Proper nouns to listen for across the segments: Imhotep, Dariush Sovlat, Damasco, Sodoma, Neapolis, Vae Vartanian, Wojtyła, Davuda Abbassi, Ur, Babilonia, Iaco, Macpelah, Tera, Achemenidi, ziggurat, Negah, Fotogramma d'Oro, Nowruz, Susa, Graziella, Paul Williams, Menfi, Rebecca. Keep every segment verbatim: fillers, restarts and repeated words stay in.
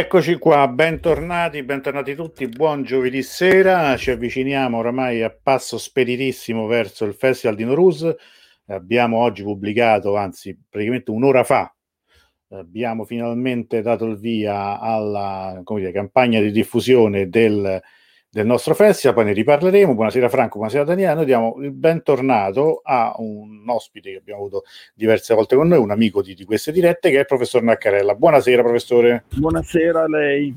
Eccoci qua, bentornati, bentornati tutti, buon giovedì sera, ci avviciniamo oramai a passo speditissimo verso il Festival di Nowruz. Abbiamo oggi pubblicato, anzi praticamente un'ora fa, abbiamo finalmente dato il via alla come dire, campagna di diffusione del, del nostro festival, poi ne riparleremo. Buonasera Franco, buonasera Daniela, noi diamo il bentornato a un ospite che abbiamo avuto diverse volte con noi, un amico di, di queste dirette, che è il professor Naccarella. Buonasera professore. Buonasera a lei.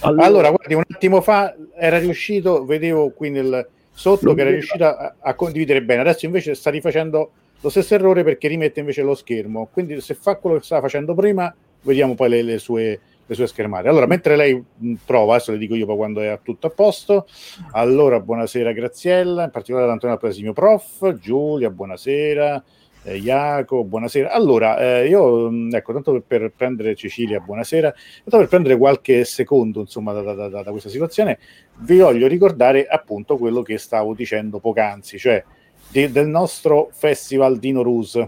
Allora, allora guardi, un attimo fa era riuscito, vedevo qui nel sotto non che era riuscita a, a condividere bene, adesso invece sta rifacendo lo stesso errore perché rimette invece lo schermo, quindi se fa quello che stava facendo prima vediamo poi le, le sue le sue schermate. Allora mentre lei prova, adesso le dico io poi quando è tutto a posto. Allora buonasera Graziella, in particolare ad Antonella Plasimio Prof, Giulia buonasera, eh, Iaco buonasera. Allora eh, io ecco tanto per, per prendere Cecilia buonasera, tanto per prendere qualche secondo insomma da, da, da, da questa situazione vi voglio ricordare appunto quello che stavo dicendo poc'anzi, cioè di, del nostro Festival di Nowruz,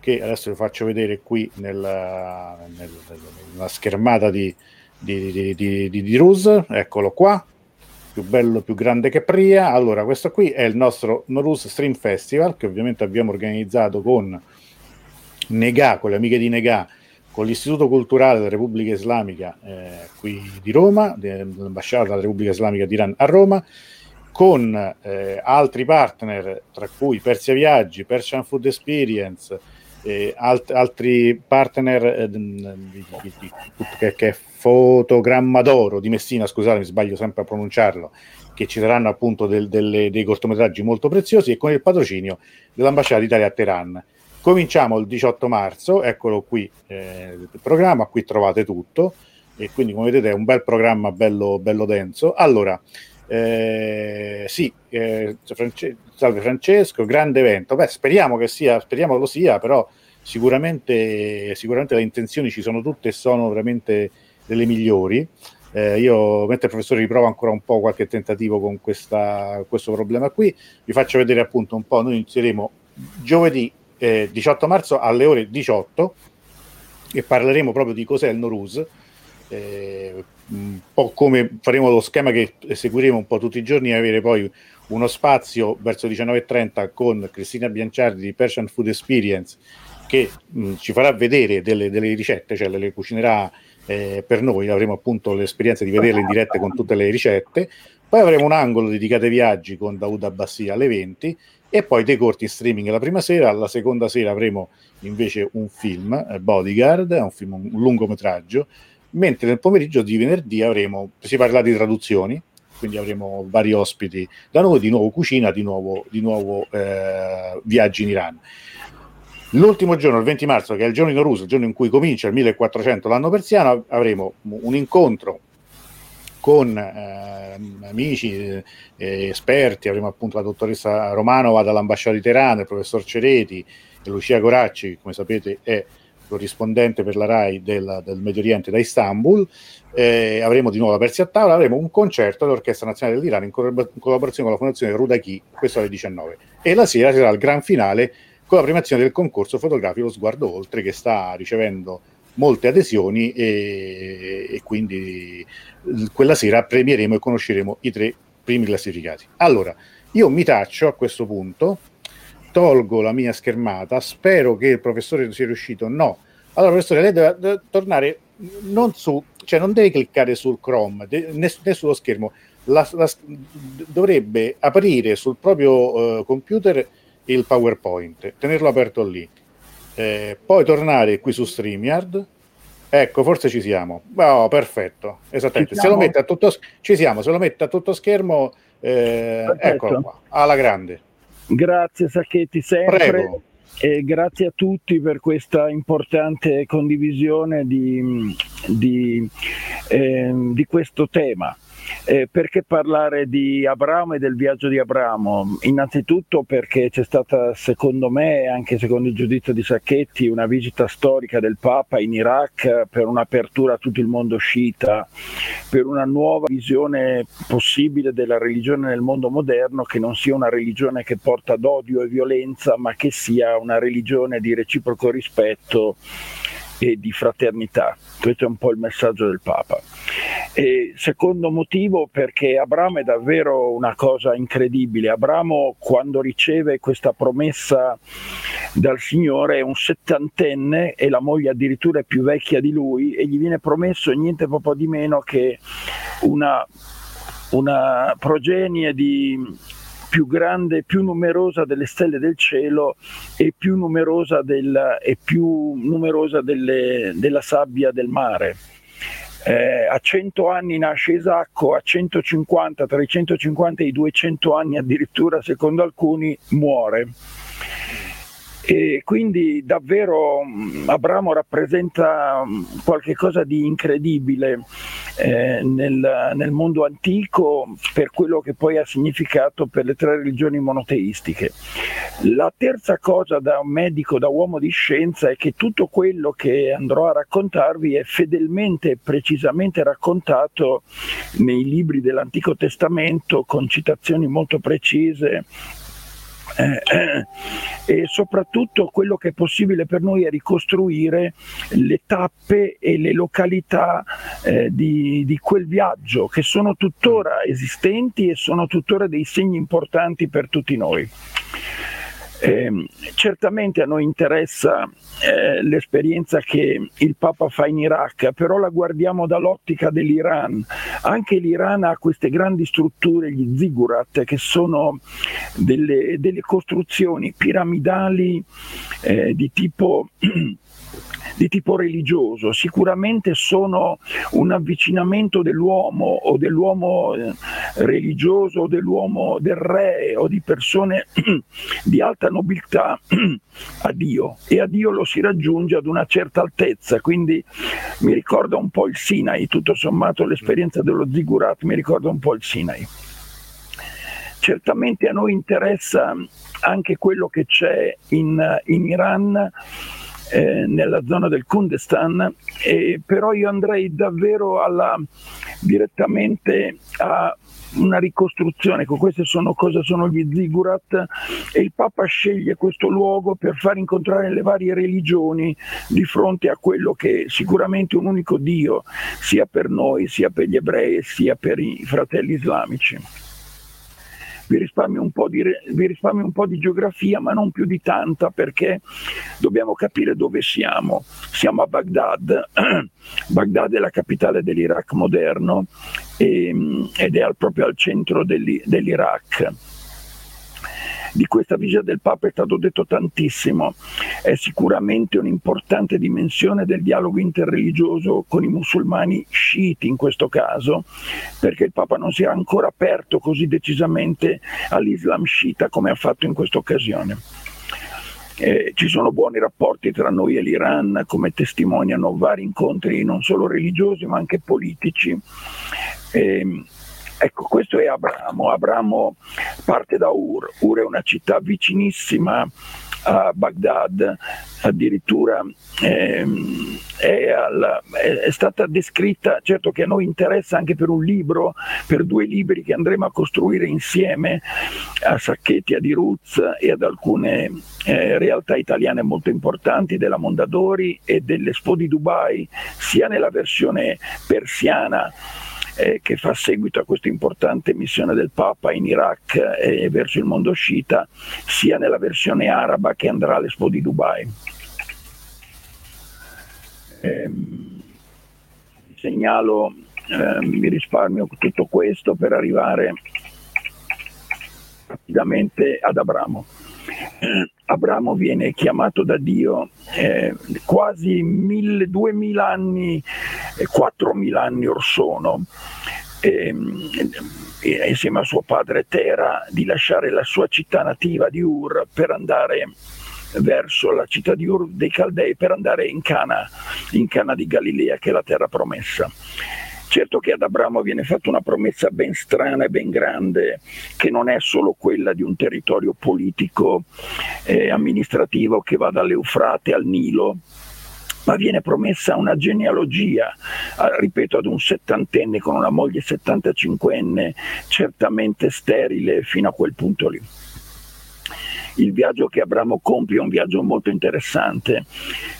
che adesso vi faccio vedere qui nella, nella schermata di, di, di, di, di, di Nowruz. Eccolo qua, più bello, più grande che pria. Allora questo qui è il nostro Nowruz Stream Festival, che ovviamente abbiamo organizzato con Negah, con le amiche di Negah, con l'Istituto Culturale della Repubblica Islamica eh, qui di Roma, dell'Ambasciata della Repubblica Islamica di Iran a Roma, con eh, altri partner, tra cui Persia Viaggi, Persian Food Experience, e alt- altri partner eh, di, di, di, che, che è Fotogramma d'Oro di Messina, scusate mi sbaglio sempre a pronunciarlo, che ci daranno appunto del, delle, dei cortometraggi molto preziosi, e con il patrocinio dell'Ambasciata d'Italia a Teheran. Cominciamo il diciotto marzo, eccolo qui eh, il programma, qui trovate tutto, e quindi come vedete è un bel programma bello, bello denso. Allora Eh, sì, eh, France- salve Francesco, grande evento. Beh, speriamo che sia, speriamo che lo sia, però sicuramente, sicuramente le intenzioni ci sono tutte e sono veramente delle migliori. Eh, io, mentre il professore riprova ancora un po' qualche tentativo con questa, questo problema qui, vi faccio vedere appunto un po'. Noi inizieremo giovedì eh, diciotto marzo alle ore diciotto e parleremo proprio di cos'è il Nowruz. Eh, un po' come faremo lo schema che seguiremo un po' tutti i giorni, e avere poi uno spazio verso diciannove e trenta con Cristina Bianciardi di Persian Food Experience, che mh, ci farà vedere delle, delle ricette, cioè le, le cucinerà eh, per noi, avremo appunto l'esperienza di vederle in diretta con tutte le ricette. Poi avremo un angolo dedicato ai viaggi con Daoud Abbassia alle venti, e poi dei corti in streaming la prima sera. La seconda sera avremo invece un film, eh, Bodyguard, un film, un lungometraggio, mentre nel pomeriggio di venerdì avremo, si parla di traduzioni, quindi avremo vari ospiti da noi, di nuovo cucina, di nuovo, di nuovo eh, viaggi in Iran. L'ultimo giorno, il venti marzo, che è il giorno di Nowruz, il giorno in cui comincia il millequattrocento l'anno persiano, avremo un incontro con eh, amici, eh, esperti, avremo appunto la dottoressa Romanova dall'Ambasciata di Teheran, il professor Cereti e Lucia Goracci, come sapete è corrispondente per la RAI del, del Medio Oriente da Istanbul. Eh, avremo di nuovo la Persia a tavola, avremo un concerto all'Orchestra Nazionale dell'Iran in, correb- in collaborazione con la Fondazione Rudaki, questo alle diciannove, e la sera sarà il gran finale con la premiazione del concorso fotografico Sguardo Oltre, che sta ricevendo molte adesioni, e, e quindi quella sera premieremo e conosceremo i tre primi classificati. Allora, io mi taccio a questo punto, tolgo la mia schermata, spero che il professore sia riuscito. No, allora professore, lei deve, deve tornare, non su, cioè non deve cliccare sul Chrome de, né, né sullo schermo, la, la, dovrebbe aprire sul proprio eh, computer il PowerPoint, tenerlo aperto lì, eh, poi tornare qui su StreamYard. Ecco, forse ci siamo. Oh, perfetto, esattamente. Se lo mette a tutto, ci siamo, se lo mette a tutto schermo, eh, eccolo qua, alla grande. Grazie Sacchetti sempre. Prego. E grazie a tutti per questa importante condivisione di, di, eh, di questo tema. Eh, perché parlare di Abramo e del viaggio di Abramo? Innanzitutto perché c'è stata, secondo me, anche secondo il giudizio di Sacchetti, una visita storica del Papa in Iraq per un'apertura a tutto il mondo sciita, per una nuova visione possibile della religione nel mondo moderno, che non sia una religione che porta ad odio e violenza, ma che sia una religione di reciproco rispetto e di fraternità. Questo è un po' il messaggio del Papa. E secondo motivo, perché Abramo è davvero una cosa incredibile. Abramo, quando riceve questa promessa dal Signore, è un settantenne e la moglie addirittura è più vecchia di lui, e gli viene promesso niente proprio di meno che una, una progenie di... più grande, più numerosa delle stelle del cielo e più numerosa, del, e più numerosa delle, della sabbia del mare. Eh, a cento anni nasce Isacco, a centocinquanta, tra i centocinquanta e i duecento anni addirittura, secondo alcuni, muore. E quindi davvero Abramo rappresenta qualcosa di incredibile eh, nel, nel mondo antico, per quello che poi ha significato per le tre religioni monoteistiche. La terza cosa, da medico, da uomo di scienza, è che tutto quello che andrò a raccontarvi è fedelmente e precisamente raccontato nei libri dell'Antico Testamento, con citazioni molto precise. Eh, eh, e soprattutto quello che è possibile per noi è ricostruire le tappe e le località eh, di, di quel viaggio, che sono tuttora esistenti e sono tuttora dei segni importanti per tutti noi. Eh, certamente a noi interessa eh, l'esperienza che il Papa fa in Iraq, però la guardiamo dall'ottica dell'Iran. Anche l'Iran ha queste grandi strutture, gli ziggurat, che sono delle, delle costruzioni piramidali eh, di tipo di tipo religioso. Sicuramente sono un avvicinamento dell'uomo o dell'uomo religioso o dell'uomo del re o di persone di alta nobiltà a Dio, e a Dio lo si raggiunge ad una certa altezza, quindi mi ricorda un po' il Sinai. Tutto sommato l'esperienza dello Ziggurat mi ricorda un po' il Sinai. Certamente a noi interessa anche quello che c'è in, in Iran, Eh, nella zona del Kurdistan, eh, però io andrei davvero alla, direttamente a una ricostruzione. Ecco, queste sono cosa sono gli ziggurat, e il Papa sceglie questo luogo per far incontrare le varie religioni di fronte a quello che sicuramente un unico Dio, sia per noi, sia per gli ebrei, sia per i fratelli islamici. Vi risparmio, un po' di, vi risparmio un po' di geografia, ma non più di tanta, perché dobbiamo capire dove siamo. Siamo a Baghdad. Baghdad è la capitale dell'Iraq moderno e, ed è al, proprio al centro dell'i, dell'Iraq. Di questa visita del Papa è stato detto tantissimo. È sicuramente un'importante dimensione del dialogo interreligioso con i musulmani sciiti, in questo caso, perché il Papa non si è ancora aperto così decisamente all'Islam sciita come ha fatto in questa occasione. Eh, ci sono buoni rapporti tra noi e l'Iran, come testimoniano vari incontri non solo religiosi ma anche politici. Eh, Ecco, questo è Abramo. Abramo parte da Ur. Ur è una città vicinissima a Baghdad, addirittura ehm, è, alla, è, è stata descritta, certo che a noi interessa anche per un libro, per due libri che andremo a costruire insieme, a Sacchetti, a Nowruz e ad alcune eh, realtà italiane molto importanti, della Mondadori e dell'Expo di Dubai, sia nella versione persiana, che fa seguito a questa importante missione del Papa in Iraq e verso il mondo sciita, sia nella versione araba che andrà all'Expo di Dubai. Eh, segnalo, eh, mi risparmio tutto questo per arrivare rapidamente ad Abramo. Eh, Abramo viene chiamato da Dio eh, quasi mille, duemila anni, quattromila anni or sono, e, e, insieme a suo padre Tera, di lasciare la sua città nativa di Ur per andare verso la città di Ur dei Caldei, per andare in Cana, in Cana di Galilea, che è la terra promessa. Certo che ad Abramo viene fatta una promessa ben strana e ben grande, che non è solo quella di un territorio politico e amministrativo che va dall'Eufrate al Nilo, ma viene promessa una genealogia, ripeto, ad un settantenne con una moglie settantacinquenne, certamente sterile fino a quel punto lì. il viaggio che Abramo compie è un viaggio molto interessante.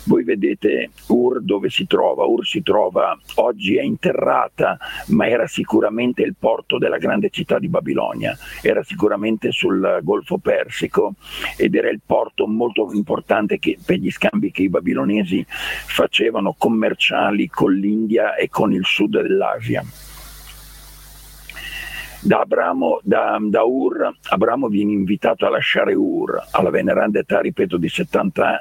Voi vedete Ur dove si trova. Ur si trova, oggi è interrata, ma era sicuramente il porto della grande città di Babilonia, era sicuramente sul Golfo Persico ed era il porto molto importante che, per gli scambi che i babilonesi facevano commerciali con l'India e con il sud dell'Asia. Da Abramo, da, da Ur, Abramo viene invitato a lasciare Ur alla veneranda età, ripeto, di settanta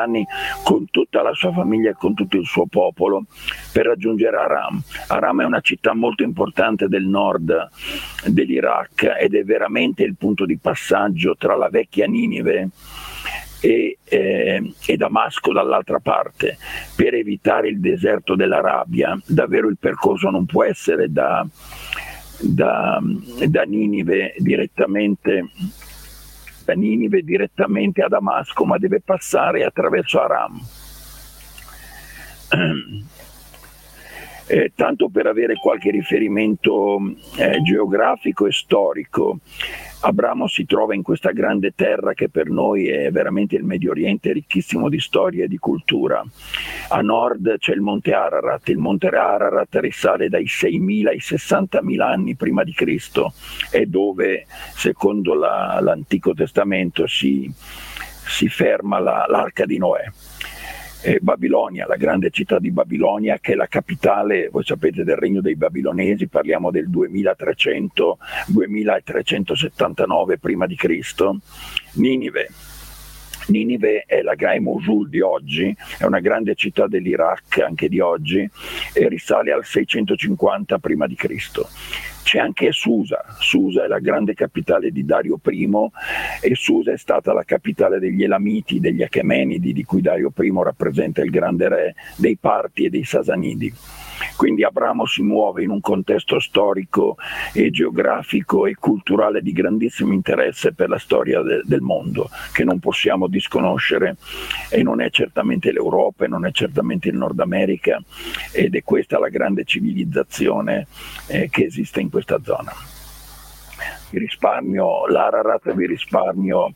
anni, con tutta la sua famiglia e con tutto il suo popolo, per raggiungere Aram. Aram è una città molto importante del nord dell'Iraq ed è veramente il punto di passaggio tra la vecchia Ninive E, eh, e Damasco dall'altra parte, per evitare il deserto dell'Arabia. Davvero il percorso non può essere da, da, da, Ninive direttamente, da Ninive direttamente a Damasco, ma deve passare attraverso Aram. Eh, tanto per avere qualche riferimento eh, geografico e storico, Abramo si trova in questa grande terra che per noi è veramente il Medio Oriente, ricchissimo di storia e di cultura. A nord c'è il monte Ararat. Il monte Ararat risale dai seimila ai sessantamila anni prima di Cristo, e dove, secondo la, l'Antico Testamento, si, si ferma la, l'arca di Noè. E Babilonia, la grande città di Babilonia, che è la capitale, voi sapete, del regno dei babilonesi, parliamo del duemilatrecentosettantanove prima di Cristo. Ninive. Ninive è la grande Mosul di oggi, è una grande città dell'Iraq anche di oggi, e risale al seicentocinquanta prima di Cristo. C'è anche Susa. Susa è la grande capitale di Dario Primo, e Susa è stata la capitale degli Elamiti, degli Achemenidi, di cui Dario Primo rappresenta il grande re, dei Parti e dei Sasanidi. Quindi Abramo si muove in un contesto storico e geografico e culturale di grandissimo interesse per la storia de- del mondo, che non possiamo disconoscere, e non è certamente l'Europa e non è certamente il Nord America, ed è questa la grande civilizzazione eh, che esiste in questa zona. Vi risparmio l'Ararat, vi risparmio,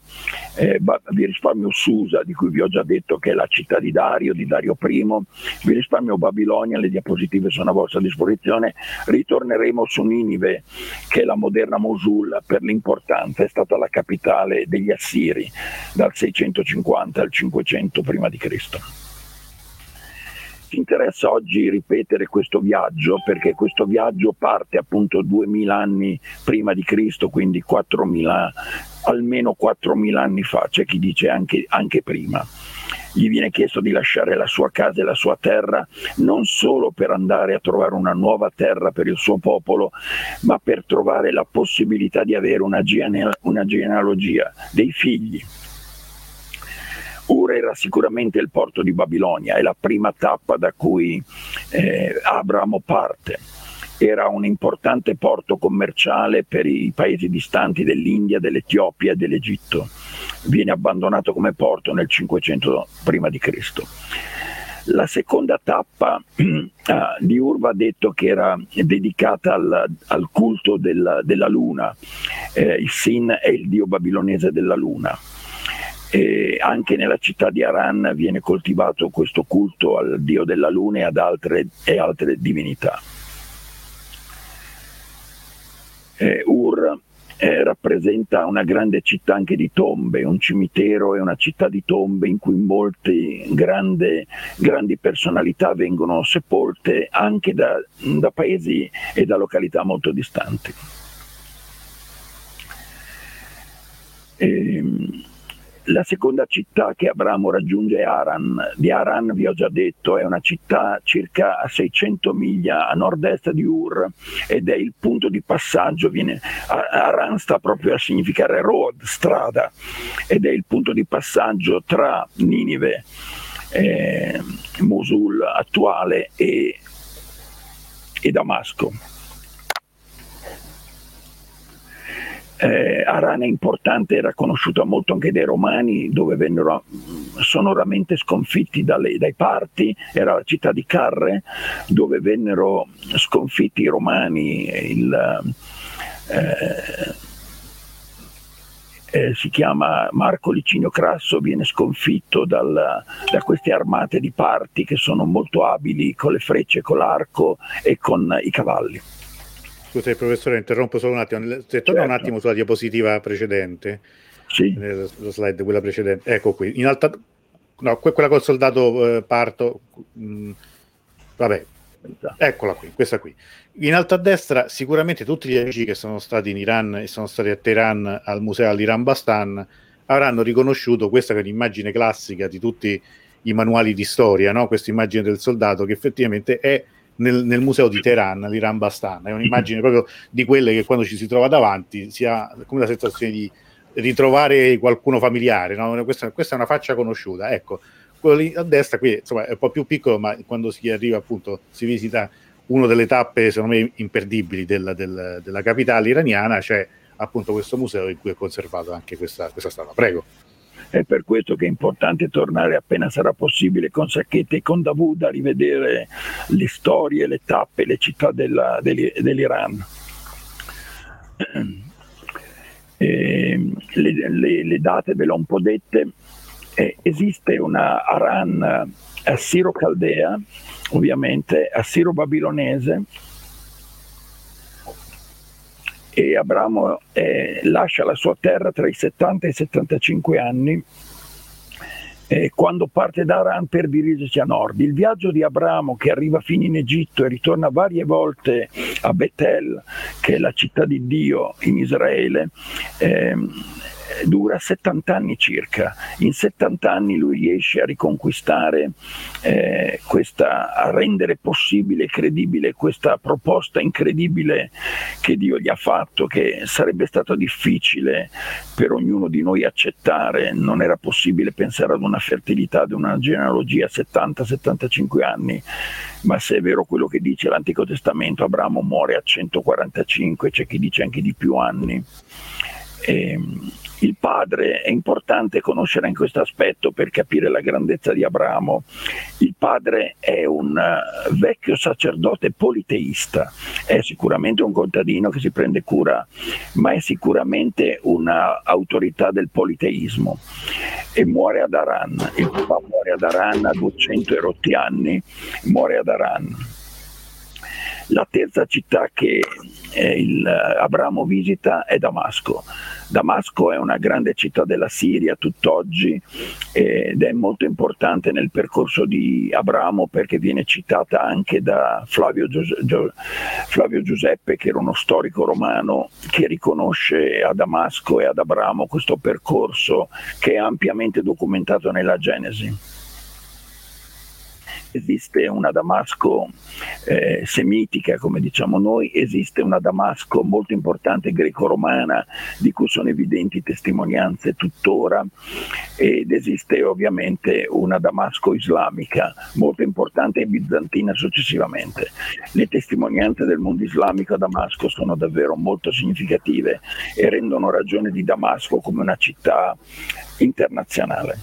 eh, vi risparmio Susa, di cui vi ho già detto che è la città di Dario, di Dario Primo, vi risparmio Babilonia, le diapositive sono a vostra disposizione. Ritorneremo su Ninive, che è la moderna Mosul, per l'importanza, è stata la capitale degli Assiri dal seicentocinquanta al cinquecento prima di Cristo. Ci interessa oggi ripetere questo viaggio, perché questo viaggio parte appunto duemila anni prima di Cristo, quindi quattromila, almeno quattromila anni fa, c'è chi dice anche, anche prima. Gli viene chiesto di lasciare la sua casa e la sua terra, non solo per andare a trovare una nuova terra per il suo popolo, ma per trovare la possibilità di avere una, geneal- una genealogia, dei figli. Ur era sicuramente il porto di Babilonia, è la prima tappa da cui eh, Abramo parte. Era un importante porto commerciale per i paesi distanti dell'India, dell'Etiopia e dell'Egitto. Viene abbandonato come porto nel cinquecento prima di Cristo. La seconda tappa eh, di Ur, va detto che era dedicata al, al culto della, della luna. Eh, il Sin è il dio babilonese della luna. E anche nella città di Haran viene coltivato questo culto al dio della luna e ad altre, e altre divinità. Eh, Ur eh, rappresenta una grande città anche di tombe, un cimitero e una città di tombe in cui molte grandi, grandi personalità vengono sepolte anche da, da paesi e da località molto distanti. Ehm... La seconda città che Abramo raggiunge è Haran. Di Haran vi ho già detto, è una città circa a seicento miglia a nord-est di Ur, ed è il punto di passaggio. Viene, Haran sta proprio a significare road, strada, ed è il punto di passaggio tra Ninive, eh, Mosul attuale, e, e Damasco. Eh, Haran è importante, era conosciuta molto anche dai Romani, dove vennero sonoramente sconfitti dalle, dai Parti. Era la città di Carre, dove vennero sconfitti i Romani, il, eh, eh, si chiama Marco Licinio Crasso, viene sconfitto dal, da queste armate di Parti che sono molto abili con le frecce, con l'arco e con i cavalli. Scusa professore, interrompo solo un attimo, se certo. torna un attimo sulla diapositiva precedente, sì. la slide quella precedente, ecco qui, in alta, no, quella col soldato eh, parto, mh, vabbè, eccola qui, questa qui. In alto a destra sicuramente tutti gli amici che sono stati in Iran e sono stati a Teheran al museo all'Iran Bastan avranno riconosciuto questa che è un'immagine classica di tutti i manuali di storia, no? Questa immagine del soldato che effettivamente è nel, nel museo di Teheran, l'Iran Bastan, è un'immagine proprio di quelle che quando ci si trova davanti si ha come la sensazione di ritrovare qualcuno familiare, no? Questa, questa è una faccia conosciuta, ecco. Quello lì a destra qui insomma è un po' più piccolo, ma quando si arriva appunto si visita una delle tappe secondo me imperdibili della, della, della capitale iraniana, c'è cioè, appunto questo museo in cui è conservato anche questa, questa statua. Prego. È per questo che è importante tornare appena sarà possibile con Sacchetti e con Davuda a rivedere le storie, le tappe, le città della, dell'I- dell'Iran. E le, le, le date ve l'ho un po' dette. Eh, esiste una Haran assiro-caldea, ovviamente, assiro-babilonese, e Abramo eh, lascia la sua terra tra i settanta e i settantacinque anni, eh, quando parte da Haran per dirigersi a nord. Il viaggio di Abramo, che arriva fino in Egitto e ritorna varie volte a Betel, che è la città di Dio in Israele, eh, dura settanta anni circa. In settanta anni lui riesce a riconquistare eh, questa, a rendere possibile e credibile questa proposta incredibile che Dio gli ha fatto, che sarebbe stato difficile per ognuno di noi accettare. Non era possibile pensare ad una fertilità, ad una genealogia a settanta settantacinque anni, ma se è vero quello che dice l'Antico Testamento, Abramo muore a centoquarantacinque, c'è chi dice anche di più anni. E il padre, è importante conoscere anche questo aspetto per capire la grandezza di Abramo. Il padre è un vecchio sacerdote politeista, è sicuramente un contadino che si prende cura, ma è sicuramente una autorità del politeismo, e muore ad Haran. Il papà muore ad Haran a duecento e rotti anni, muore ad Haran. La terza città che eh, il, Abramo visita è Damasco. Damasco è una grande città della Siria tutt'oggi eh, ed è molto importante nel percorso di Abramo perché viene citata anche da Flavio, Giuse- Gio- Flavio Giuseppe, che era uno storico romano che riconosce a Damasco e ad Abramo questo percorso che è ampiamente documentato nella Genesi. Esiste una Damasco eh, semitica, come diciamo noi, esiste una Damasco molto importante greco-romana di cui sono evidenti testimonianze tuttora, ed esiste ovviamente una Damasco islamica molto importante e bizantina successivamente. Le testimonianze del mondo islamico a Damasco sono davvero molto significative e rendono ragione di Damasco come una città internazionale.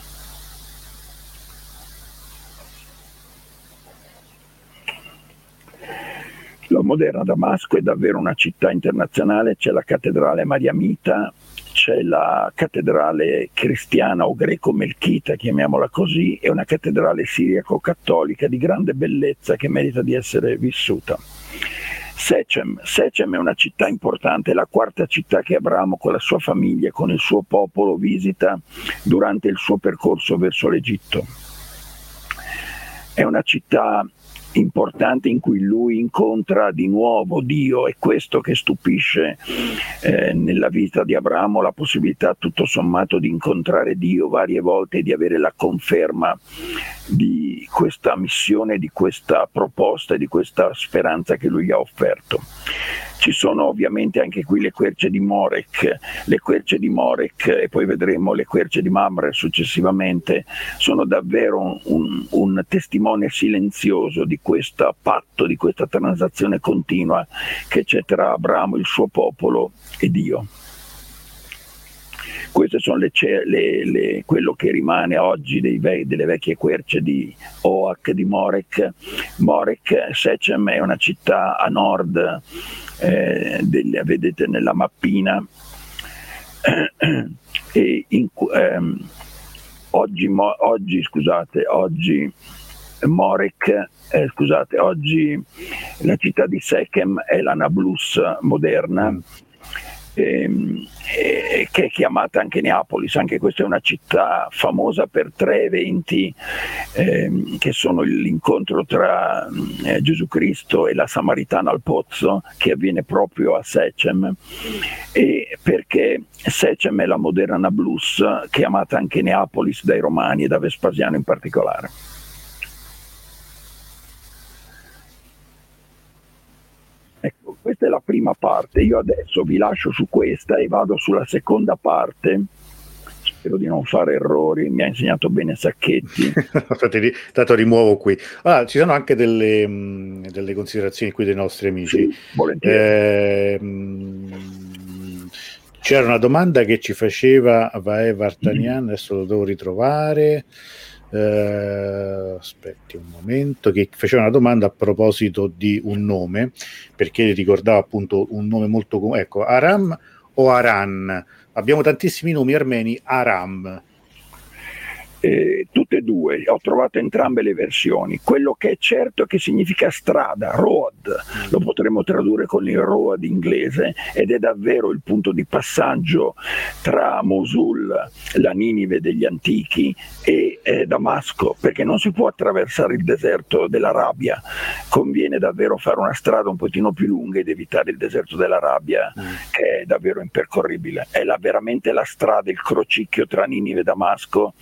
La moderna Damasco è davvero una città internazionale, c'è la cattedrale mariamita, c'è la cattedrale cristiana o greco-melchita, chiamiamola così, e una cattedrale siriaco-cattolica di grande bellezza che merita di essere vissuta. Sichem. Sichem è una città importante, è la quarta città che Abramo con la sua famiglia, con il suo popolo visita durante il suo percorso verso l'Egitto. È una città importante in cui lui incontra di nuovo Dio, e questo che stupisce eh, nella vita di Abramo, la possibilità tutto sommato di incontrare Dio varie volte e di avere la conferma di questa missione, di questa proposta e di questa speranza che lui ha offerto. Ci sono ovviamente anche qui le querce di Morek, le querce di Morek e poi vedremo le querce di Mamre successivamente, sono davvero un, un, un testimone silenzioso di questo patto, di questa transazione continua che c'è tra Abramo, il suo popolo e Dio. Queste sono le, le, le, quello che rimane oggi dei ve, delle vecchie querce di Oak, di Morek. Morek, Sichem è una città a nord, eh, delle, vedete nella mappina, e in, ehm, oggi, mo, oggi scusate oggi Morek eh, scusate oggi la città di Sichem è la Nablus moderna, ehm, eh, che è chiamata anche Neapolis. Anche questa è una città famosa per tre eventi ehm, che sono l'incontro tra eh, Gesù Cristo e la Samaritana al pozzo, che avviene proprio a Sichem, e perché Sichem è la moderna Nablus, chiamata anche Neapolis dai Romani e da Vespasiano in particolare. Ecco, questa è la prima parte. Io adesso vi lascio su questa e vado sulla seconda parte. Spero di non fare errori, mi ha insegnato bene Sacchetti. Tanto rimuovo qui. Allora, ci sono anche delle, mh, delle considerazioni qui dei nostri amici. Sì, volentieri. Eh, mh, c'era una domanda che ci faceva Vae Vartanian, mm-hmm. adesso lo devo ritrovare. Uh, aspetti un momento, che faceva una domanda a proposito di un nome, perché ricordava appunto un nome molto com- ecco Aram o Haran. Abbiamo tantissimi nomi armeni. Aram, eh, tutte e due, ho trovato entrambe le versioni. Quello che è certo è che significa strada, road, mm. lo potremmo tradurre con il road inglese, ed è davvero il punto di passaggio tra Mosul, la Ninive degli antichi, e eh, Damasco, perché non si può attraversare il deserto dell'Arabia. Conviene davvero fare una strada un pochino più lunga ed evitare il deserto dell'Arabia, mm. che è davvero impercorribile. È la, veramente la strada, il crocicchio tra Ninive e Damasco,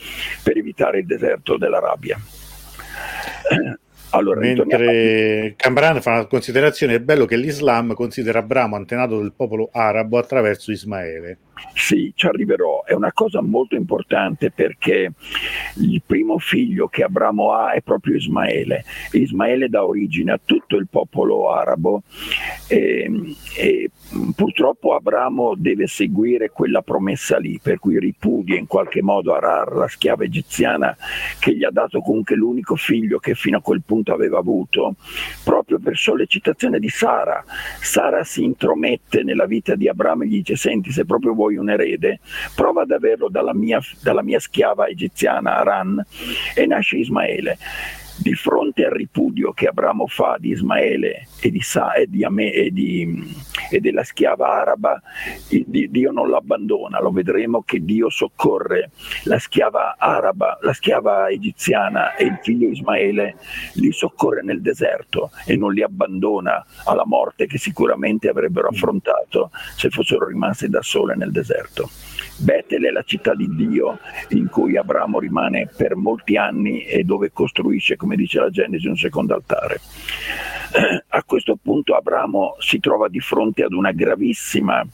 per evitare il deserto dell'Arabia. Allora, mentre Cambran fa una considerazione, è bello che l'Islam considera Abramo antenato del popolo arabo attraverso Ismaele. Sì, ci arriverò. È una cosa molto importante, perché il primo figlio che Abramo ha è proprio Ismaele. Ismaele dà origine a tutto il popolo arabo, e, e purtroppo Abramo deve seguire quella promessa lì, per cui ripudia in qualche modo Arar, la schiava egiziana, che gli ha dato comunque l'unico figlio che fino a quel punto aveva avuto, proprio per sollecitazione di Sara. Sara si intromette nella vita di Abramo e gli dice: senti, se proprio vuoi un erede, prova ad averlo dalla mia, dalla mia schiava egiziana Haran. E nasce Ismaele. Di fronte al ripudio che Abramo fa di Ismaele e di Sa e, di Ame, e, di, e della schiava araba, Dio non l'abbandona. Lo vedremo che Dio soccorre la schiava araba, la schiava egiziana, e il figlio Ismaele li soccorre nel deserto e non li abbandona alla morte che sicuramente avrebbero affrontato se fossero rimasti da sole nel deserto. Betel è la città di Dio in cui Abramo rimane per molti anni e dove costruisce, come dice la Genesi, un secondo altare. Eh, a questo punto Abramo si trova di fronte ad una gravissima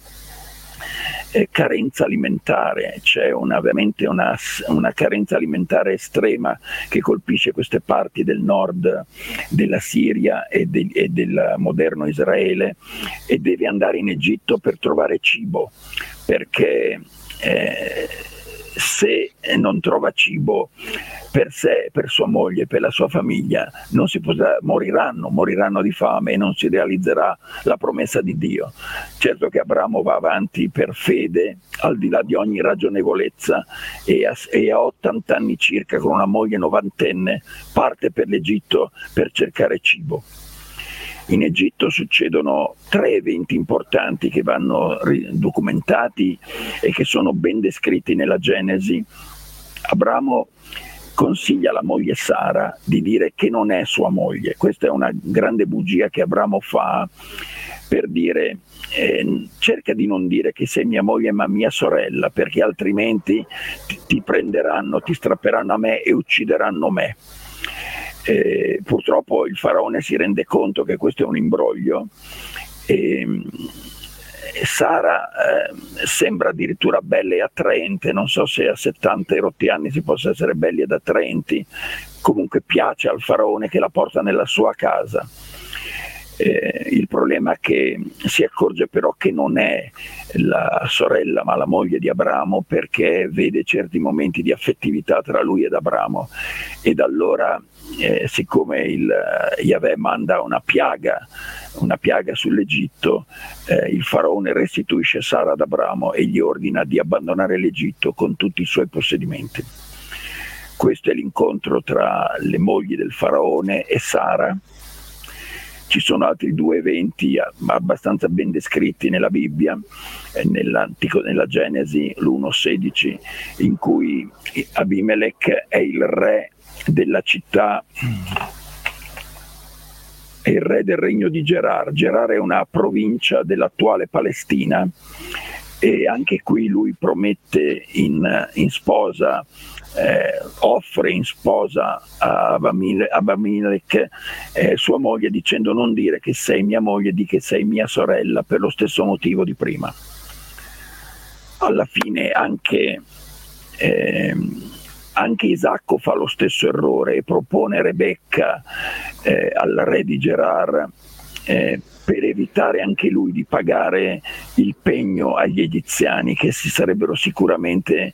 eh, carenza alimentare. C'è una, veramente una, una carenza alimentare estrema che colpisce queste parti del nord della Siria e, de, e del moderno Israele, e deve andare in Egitto per trovare cibo, perché Eh, se non trova cibo per sé, per sua moglie, per la sua famiglia, non si potrà, moriranno, moriranno di fame e non si realizzerà la promessa di Dio. Certo che Abramo va avanti per fede, al di là di ogni ragionevolezza, e a, e a ottanta anni circa, con una moglie novantenne, parte per l'Egitto per cercare cibo. In Egitto succedono tre eventi importanti che vanno documentati e che sono ben descritti nella Genesi. Abramo consiglia alla moglie Sara di dire che non è sua moglie. Questa è una grande bugia che Abramo fa, per dire eh, cerca di non dire che sei mia moglie ma mia sorella, perché altrimenti ti, ti prenderanno, ti strapperanno a me e uccideranno me. Eh, purtroppo il faraone si rende conto che questo è un imbroglio, e Sara eh, sembra addirittura bella e attraente. Non so se a settanta e rotti anni si possa essere belli ed attraenti. Comunque piace al faraone, che la porta nella sua casa. Eh, il problema è che si accorge però che non è la sorella ma la moglie di Abramo, perché vede certi momenti di affettività tra lui ed Abramo, ed allora eh, siccome il Yahweh manda una piaga una piaga sull'Egitto, eh, il faraone restituisce Sara ad Abramo e gli ordina di abbandonare l'Egitto con tutti i suoi possedimenti. Questo è l'incontro tra le mogli del faraone e Sara. Ci sono altri due eventi abbastanza ben descritti nella Bibbia, nell'Antico, nella Genesi, l'uno sedici, in cui Abimelech è il re della città, è il re del regno di Gerar. Gerar è una provincia dell'attuale Palestina, e anche qui lui promette in, in sposa, Eh, offre in sposa a Abimelech eh, sua moglie, dicendo: non dire che sei mia moglie, di che sei mia sorella, per lo stesso motivo di prima. Alla fine anche, eh, anche Isacco fa lo stesso errore e propone Rebecca eh, al re di Gerar, eh, per evitare anche lui di pagare il pegno agli egiziani, che si sarebbero sicuramente,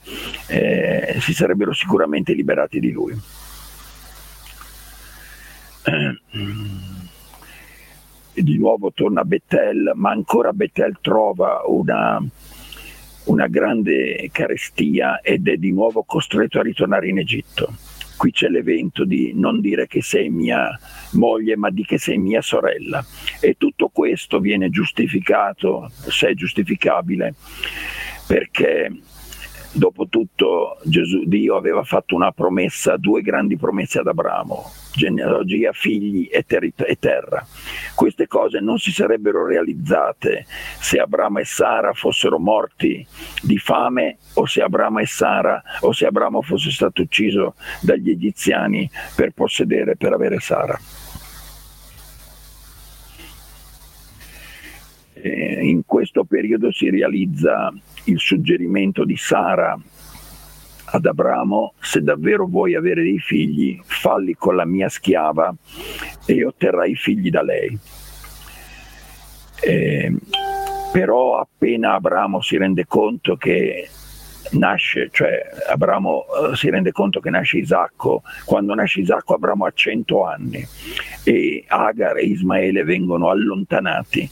eh, si sarebbero sicuramente liberati di lui. Eh. E di nuovo torna a Betel, ma ancora Betel trova una, una grande carestia ed è di nuovo costretto a ritornare in Egitto. Qui c'è l'evento di non dire che sei mia moglie, ma di che sei mia sorella. E tutto questo viene giustificato, se è giustificabile, perché dopotutto Gesù, Dio aveva fatto una promessa, due grandi promesse ad Abramo: genealogia, figli e, ter- e terra. Queste cose non si sarebbero realizzate se Abramo e Sara fossero morti di fame, o se Abramo e Sara, o se Abramo fosse stato ucciso dagli egiziani per possedere, per avere Sara. E in questo periodo si realizza il suggerimento di Sara ad Abramo: se davvero vuoi avere dei figli, falli con la mia schiava e otterrai figli da lei. Eh, però appena Abramo si rende conto che nasce, cioè Abramo eh, si rende conto che nasce Isacco, quando nasce Isacco Abramo ha cento anni e Agar e Ismaele vengono allontanati,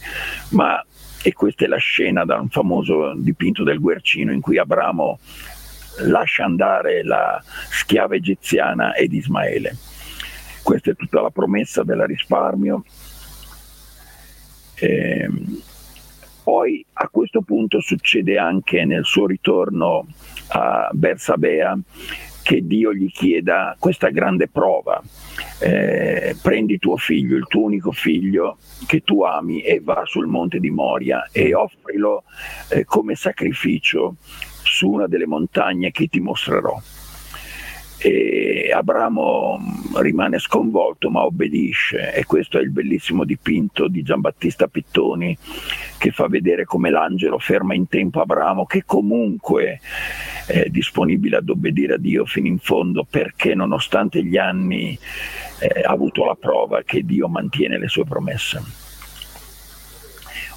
ma, e questa è la scena da un famoso dipinto del Guercino in cui Abramo lascia andare la schiava egiziana ed Ismaele. Questa è tutta la promessa, ve la risparmio. E poi a questo punto succede anche nel suo ritorno a Bersabea che Dio gli chieda questa grande prova: eh, prendi tuo figlio, il tuo unico figlio che tu ami, e va sul monte di Moria e offrilo eh, come sacrificio su una delle montagne che ti mostrerò. E Abramo rimane sconvolto ma obbedisce, e questo è il bellissimo dipinto di Giambattista Pittoni che fa vedere come l'angelo ferma in tempo Abramo, che comunque è disponibile ad obbedire a Dio fino in fondo, perché nonostante gli anni eh, ha avuto la prova che Dio mantiene le sue promesse.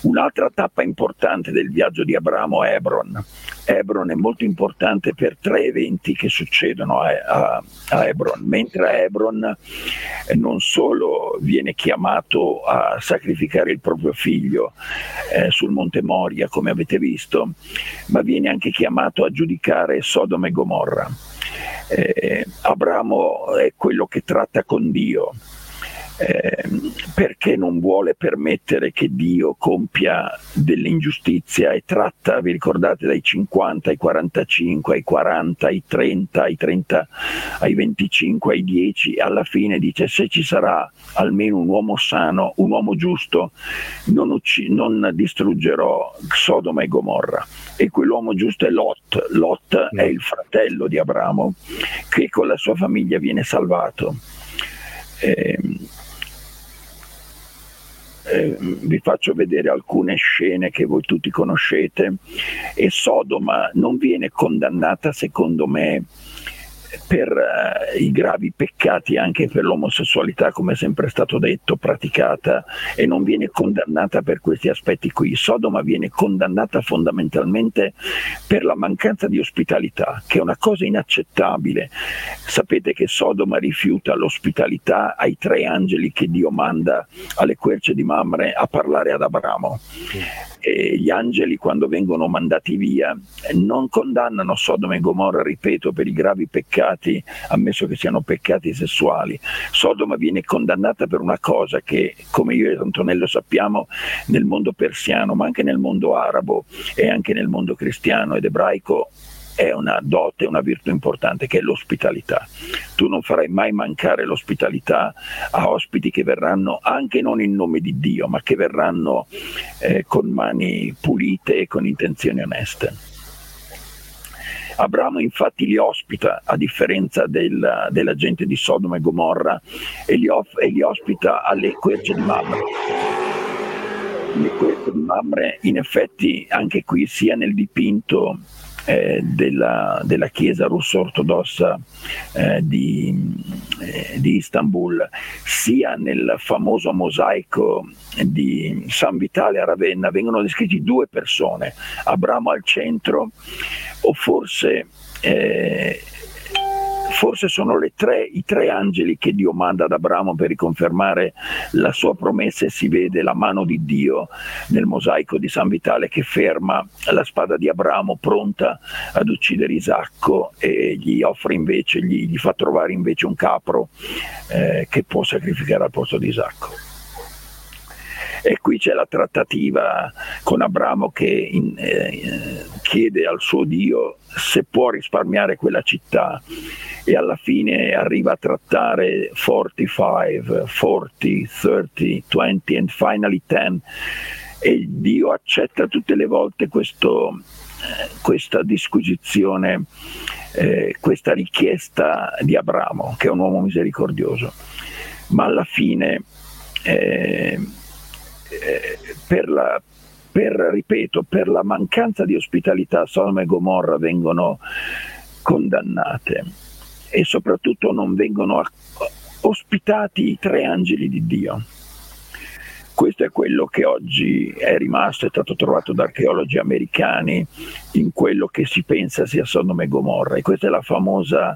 Un'altra tappa importante del viaggio di Abramo è Ebron. Ebron è molto importante per tre eventi che succedono a, a, a Ebron. Mentre a Ebron non solo viene chiamato a sacrificare il proprio figlio eh, sul Monte Moria, come avete visto, ma viene anche chiamato a giudicare Sodoma e Gomorra. Eh, Abramo è quello che tratta con Dio, Eh, perché non vuole permettere che Dio compia dell'ingiustizia, e tratta, vi ricordate, dai cinquanta ai quarantacinque, ai quaranta, ai trenta, ai trenta, ai venticinque, ai dieci, alla fine dice: se ci sarà almeno un uomo sano, un uomo giusto, non, ucc- non distruggerò Sodoma e Gomorra. E quell'uomo giusto è Lot. Lot è il fratello di Abramo, che con la sua famiglia viene salvato. Eh, eh, vi faccio vedere alcune scene che voi tutti conoscete. E Sodoma non viene condannata, secondo me, per eh, i gravi peccati, anche per l'omosessualità, come è sempre stato detto, praticata, e non viene condannata per questi aspetti qui. Sodoma viene condannata fondamentalmente per la mancanza di ospitalità, che è una cosa inaccettabile. Sapete che Sodoma rifiuta l'ospitalità ai tre angeli che Dio manda alle querce di Mamre a parlare ad Abramo. E gli angeli, quando vengono mandati via, non condannano Sodoma e Gomorra, ripeto, per i gravi peccati, ammesso che siano peccati sessuali. Sodoma viene condannata per una cosa che, come io e Antonello sappiamo, nel mondo persiano, ma anche nel mondo arabo e anche nel mondo cristiano ed ebraico, è una dote, una virtù importante, che è l'ospitalità. Tu non farai mai mancare l'ospitalità a ospiti che verranno anche non in nome di Dio, ma che verranno eh, con mani pulite e con intenzioni oneste. Abramo infatti li ospita, a differenza del, della gente di Sodoma e Gomorra, e li, off, e li ospita alle querce di Mamre. Le querce di Mamre, in effetti, anche qui, sia nel dipinto Eh, della, della chiesa russo-ortodossa eh, di, eh, di Istanbul, sia nel famoso mosaico di San Vitale a Ravenna, vengono descritti due persone: Abramo al centro, o forse eh, Forse sono le tre, i tre angeli che Dio manda ad Abramo per riconfermare la sua promessa, e si vede la mano di Dio nel mosaico di San Vitale che ferma la spada di Abramo pronta ad uccidere Isacco, e gli offre invece, gli, gli fa trovare invece un capro eh, che può sacrificare al posto di Isacco. E qui c'è la trattativa con Abramo che in, eh, chiede al suo Dio se può risparmiare quella città, e alla fine arriva a trattare forty-five, forty, thirty, twenty and finally ten, e Dio accetta tutte le volte questo, eh, questa disquisizione, eh, questa richiesta di Abramo, che è un uomo misericordioso, ma alla fine eh, Eh, per la, per, ripeto, per la mancanza di ospitalità Sodoma e Gomorra vengono condannate, e soprattutto non vengono ospitati i tre angeli di Dio. Questo è quello che oggi è rimasto, è stato trovato da archeologi americani, in quello che si pensa sia Sodoma e Gomorra, e questa è la famosa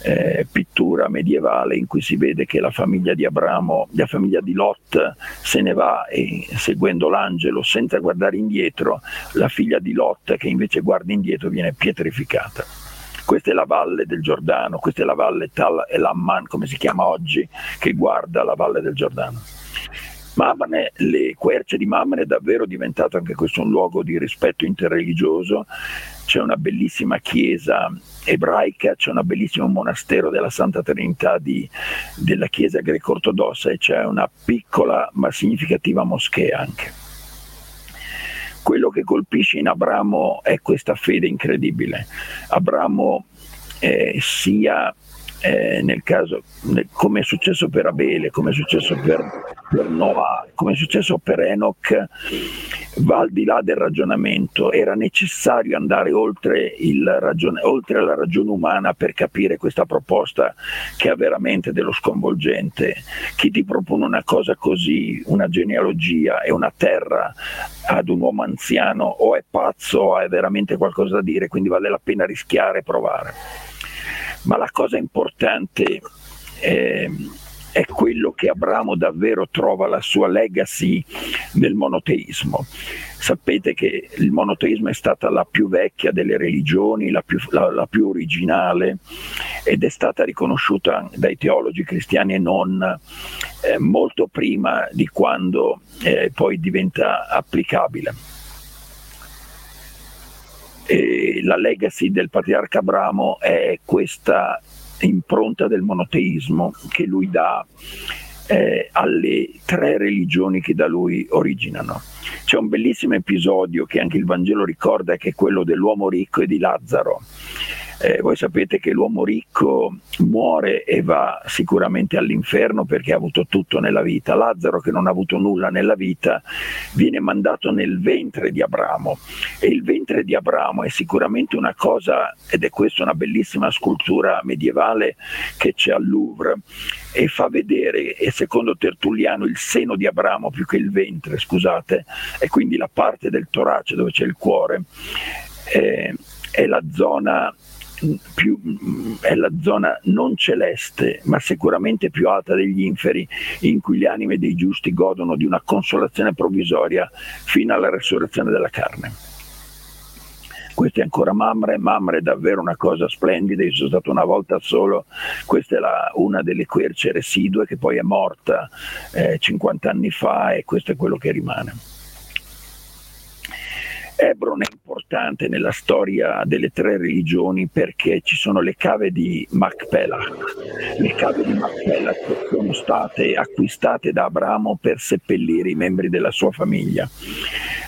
Eh, pittura medievale in cui si vede che la famiglia di Abramo, la famiglia di Lot, se ne va, e seguendo l'angelo senza guardare indietro, la figlia di Lot, che invece guarda indietro, viene pietrificata. Questa è la valle del Giordano, questa è la valle Tal el-Amman, come si chiama oggi, che guarda la valle del Giordano. Mamre, le querce di Mamre, è davvero diventato anche questo un luogo di rispetto interreligioso. C'è una bellissima chiesa ebraica, c'è un bellissimo monastero della Santa Trinità di, della chiesa greco-ortodossa, e c'è una piccola ma significativa moschea anche. Quello che colpisce in Abramo è questa fede incredibile. Abramo eh, sia... Eh, nel caso, nel, come è successo per Abele, come è successo per, per Noah, come è successo per Enoch, va al di là del ragionamento. Era necessario andare oltre il ragione, oltre la ragione umana, per capire questa proposta, che ha veramente dello sconvolgente. Chi ti propone una cosa così, una genealogia e una terra ad un uomo anziano, o è pazzo o ha veramente qualcosa da dire, quindi vale la pena rischiare e provare. Ma la cosa importante eh, è quello che Abramo davvero trova la sua legacy nel monoteismo. Sapete che il monoteismo è stata la più vecchia delle religioni, la più, la, la più originale, ed è stata riconosciuta dai teologi cristiani e non eh, molto prima di quando eh, poi diventa applicabile. E la legacy del patriarca Abramo è questa impronta del monoteismo che lui dà eh, alle tre religioni che da lui originano. C'è un bellissimo episodio che anche il Vangelo ricorda, che è quello dell'uomo ricco e di Lazzaro. Eh, voi sapete che l'uomo ricco muore e va sicuramente all'inferno perché ha avuto tutto nella vita. Lazzaro, che non ha avuto nulla nella vita, viene mandato nel ventre di Abramo, e il ventre di Abramo è sicuramente una cosa, ed è questa una bellissima scultura medievale che c'è al Louvre e fa vedere, e secondo Tertulliano, il seno di Abramo più che il ventre, scusate, e quindi la parte del torace dove c'è il cuore, eh, è la zona più, è la zona non celeste ma sicuramente più alta degli inferi, in cui le anime dei giusti godono di una consolazione provvisoria fino alla resurrezione della carne. Questa è ancora Mamre. Mamre è davvero una cosa splendida, io sono stato una volta solo. Questa è la, una delle querce residue che poi è morta eh, cinquanta anni fa, e questo è quello che rimane. Ebron è importante nella storia delle tre religioni perché ci sono le cave di Macpelah. Le cave di Macpelah sono state acquistate da Abramo per seppellire i membri della sua famiglia,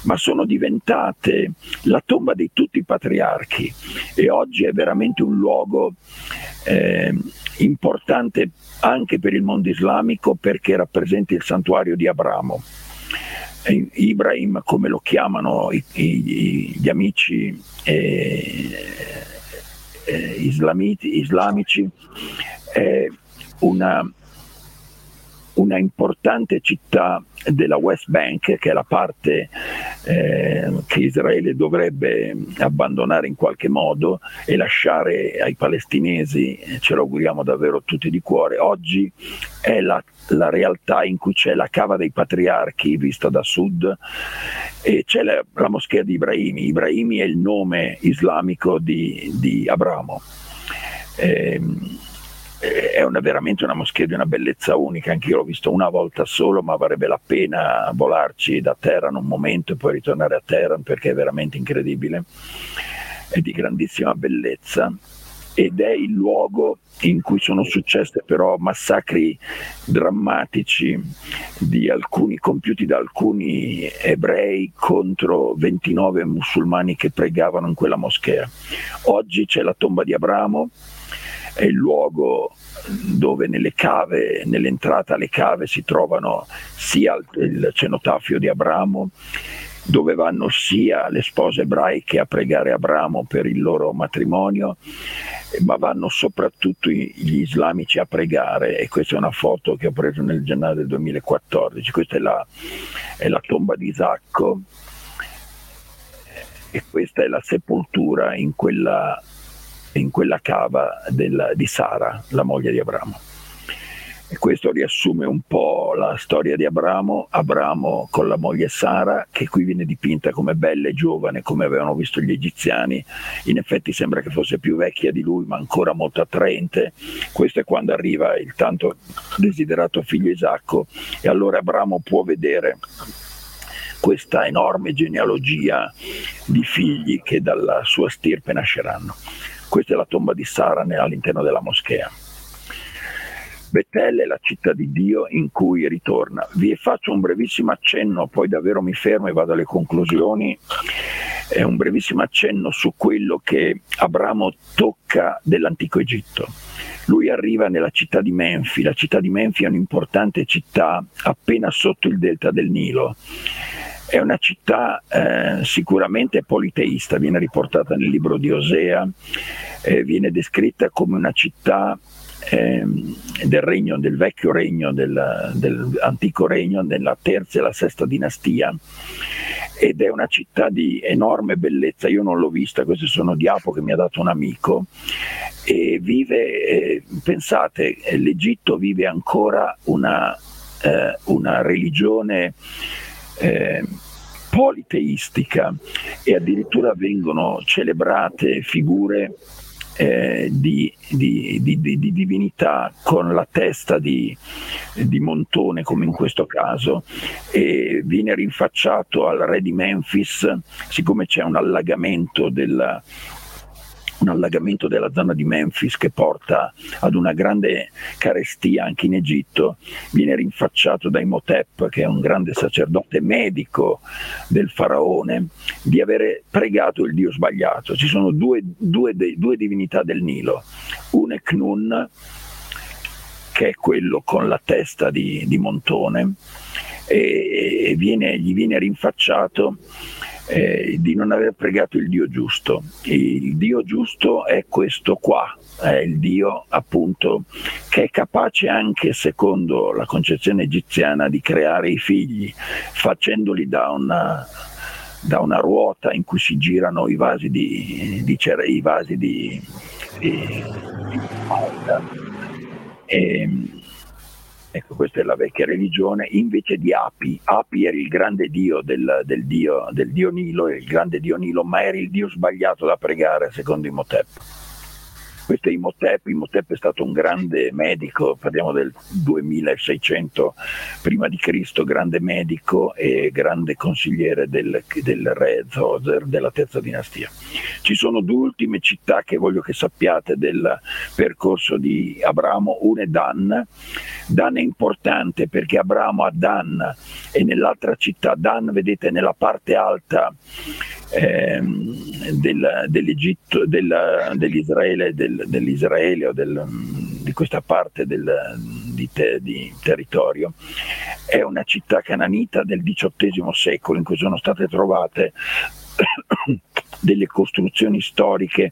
ma sono diventate la tomba di tutti i patriarchi, e oggi è veramente un luogo eh, importante anche per il mondo islamico perché rappresenta il santuario di Abramo. Ibrahim, come lo chiamano i, i, gli amici eh, eh, islamiti, islamici, è una, una importante città della West Bank, che è la parte eh, che Israele dovrebbe abbandonare in qualche modo e lasciare ai palestinesi, ce lo auguriamo davvero tutti di cuore. Oggi è la, la realtà in cui c'è la cava dei patriarchi vista da sud, e c'è la, la moschea di Ibrahimi. Ibrahimi è il nome islamico di, di Abramo. Ehm, è una, veramente una moschea di una bellezza unica, anch'io l'ho visto una volta solo, ma varrebbe la pena volarci da Teheran un momento e poi ritornare a Teheran perché è veramente incredibile, è di grandissima bellezza, ed è il luogo in cui sono successe però massacri drammatici di alcuni, compiuti da alcuni ebrei contro ventinove musulmani che pregavano in quella moschea. Oggi c'è la tomba di Abramo, è il luogo dove nelle cave, nell'entrata alle cave, si trovano sia il cenotafio di Abramo, dove vanno sia le spose ebraiche a pregare Abramo per il loro matrimonio, ma vanno soprattutto gli islamici a pregare, e questa è una foto che ho preso nel gennaio del duemilaquattordici. Questa è la, è la tomba di Isacco, e questa è la sepoltura in quella in quella cava del, di Sara, la moglie di Abramo. E questo riassume un po' la storia di Abramo, Abramo con la moglie Sara, che qui viene dipinta come bella e giovane, come avevano visto gli egiziani. In effetti sembra che fosse più vecchia di lui, ma ancora molto attraente. Questo è quando arriva il tanto desiderato figlio Isacco, e allora Abramo può vedere questa enorme genealogia di figli che dalla sua stirpe nasceranno. Questa è la tomba di Sara all'interno della moschea. Betel è la città di Dio in cui ritorna. Vi faccio un brevissimo accenno, poi davvero mi fermo e vado alle conclusioni. È un brevissimo accenno su quello che Abramo tocca dell'antico Egitto. Lui arriva nella città di Menfi. La città di Menfi è un'importante città appena sotto il delta del Nilo. È una città eh, sicuramente politeista, viene riportata nel libro di Osea, eh, viene descritta come una città eh, del regno, del vecchio regno, del, dell'antico regno, della terza e la sesta dinastia, ed è una città di enorme bellezza. Io non l'ho vista, queste sono diapo che mi ha dato un amico, e vive, eh, pensate, l'Egitto vive ancora una, eh, una religione Eh, politeistica, e addirittura vengono celebrate figure eh, di, di, di, di, di divinità con la testa di, di montone, come in questo caso, e viene rinfacciato al re di Memphis, siccome c'è un allagamento della un allagamento della zona di Memphis che porta ad una grande carestia anche in Egitto, viene rinfacciato da Imhotep, che è un grande sacerdote medico del faraone, di avere pregato il dio sbagliato. Ci sono due, due, due divinità del Nilo, un Ekhnun, che è quello con la testa di, di montone, e viene, gli viene rinfacciato eh, di non aver pregato il Dio giusto. Il Dio giusto è questo qua, è il Dio appunto che è capace, anche secondo la concezione egiziana, di creare i figli, facendoli da una, da una ruota in cui si girano i vasi di, di, i vasi di, di, di malta. E, ecco, questa è la vecchia religione. Invece di Api, Api era il grande dio del, del dio del dio Nilo, il grande dio Nilo, ma era il dio sbagliato da pregare secondo Imhotep. Questo è Imhotep. Imhotep è stato un grande medico, parliamo del duemilaseicento prima di Cristo, grande medico e grande consigliere del, del re Zoser della terza dinastia. Ci sono due ultime città che voglio che sappiate del percorso di Abramo. Una è Dan. Dan è importante perché Abramo a Dan e nell'altra città, Dan vedete nella parte alta ehm, del, dell'Egitto, del, dell'Israele, del dell'Israele o del, di questa parte del, di, te, di territorio, è una città cananita del diciottesimo secolo in cui sono state trovate delle costruzioni storiche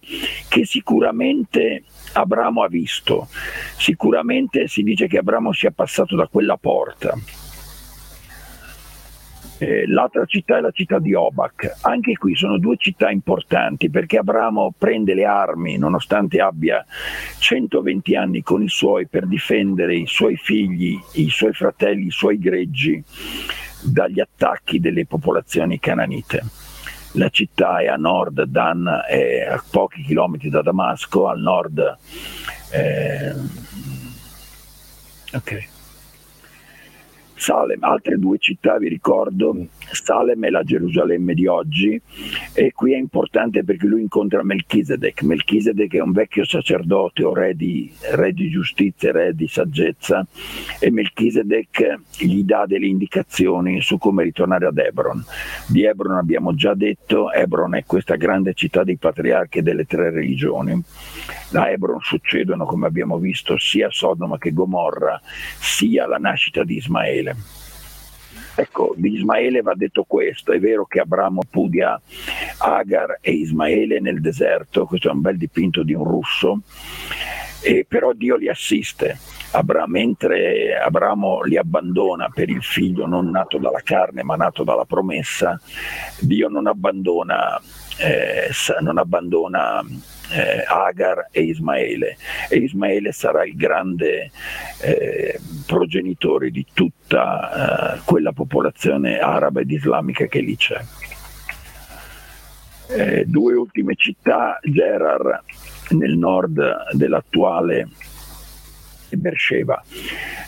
che sicuramente Abramo ha visto, sicuramente si dice che Abramo sia passato da quella porta. L'altra città è la città di Obak. Anche qui sono due città importanti perché Abramo prende le armi, nonostante abbia centoventi anni con i suoi, per difendere i suoi figli, i suoi fratelli, i suoi greggi dagli attacchi delle popolazioni cananite. La città è a nord, Dan è a pochi chilometri da Damasco, al nord. Eh... Ok. Salem, altre due città vi ricordo, Salem è la Gerusalemme di oggi, e qui è importante perché lui incontra Melchisedec. Melchisedec è un vecchio sacerdote o re di, re di giustizia, re di saggezza, e Melchisedec gli dà delle indicazioni su come ritornare ad Ebron. Di Ebron abbiamo già detto, Ebron è questa grande città dei patriarchi delle tre religioni. Da Ebron succedono, come abbiamo visto, sia Sodoma che Gomorra, sia la nascita di Ismaele. Ecco, di Ismaele va detto questo: è vero che Abramo pudia Agar e Ismaele nel deserto, questo è un bel dipinto di un russo, e però Dio li assiste. Abra- mentre Abramo li abbandona per il figlio non nato dalla carne ma nato dalla promessa, Dio non abbandona, eh, non abbandona eh, Agar e Ismaele, e Ismaele sarà il grande eh, progenitore di tutta eh, quella popolazione araba ed islamica che lì c'è. Eh, due ultime città, Gerar nel nord dell'attuale Beersheba.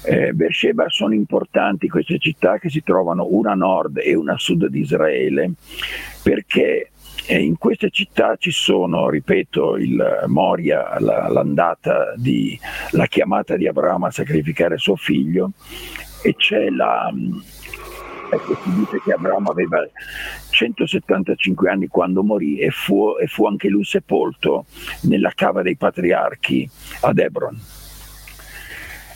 Eh, Beersheba sono importanti queste città che si trovano una a nord e una a sud di Israele, perché in queste città ci sono, ripeto, il Moria, la, l'andata di la chiamata di Abramo a sacrificare suo figlio, e c'è la. Ecco, si dice che Abramo aveva centosettantacinque anni quando morì e fu, e fu anche lui sepolto nella cava dei patriarchi ad Ebron.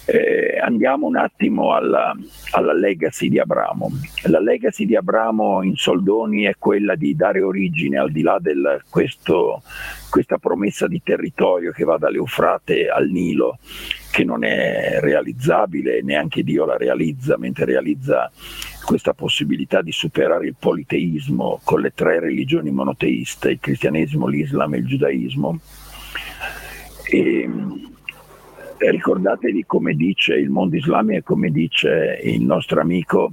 Eh, andiamo un attimo alla, alla legacy di Abramo. La legacy di Abramo in soldoni è quella di dare origine, al di là del questo, questa promessa di territorio che va dall'Eufrate al Nilo, che non è realizzabile, neanche Dio la realizza, mentre realizza questa possibilità di superare il politeismo con le tre religioni monoteiste, il cristianesimo, l'Islam e il giudaismo. E, ricordatevi, come dice il mondo islamico e come dice il nostro amico,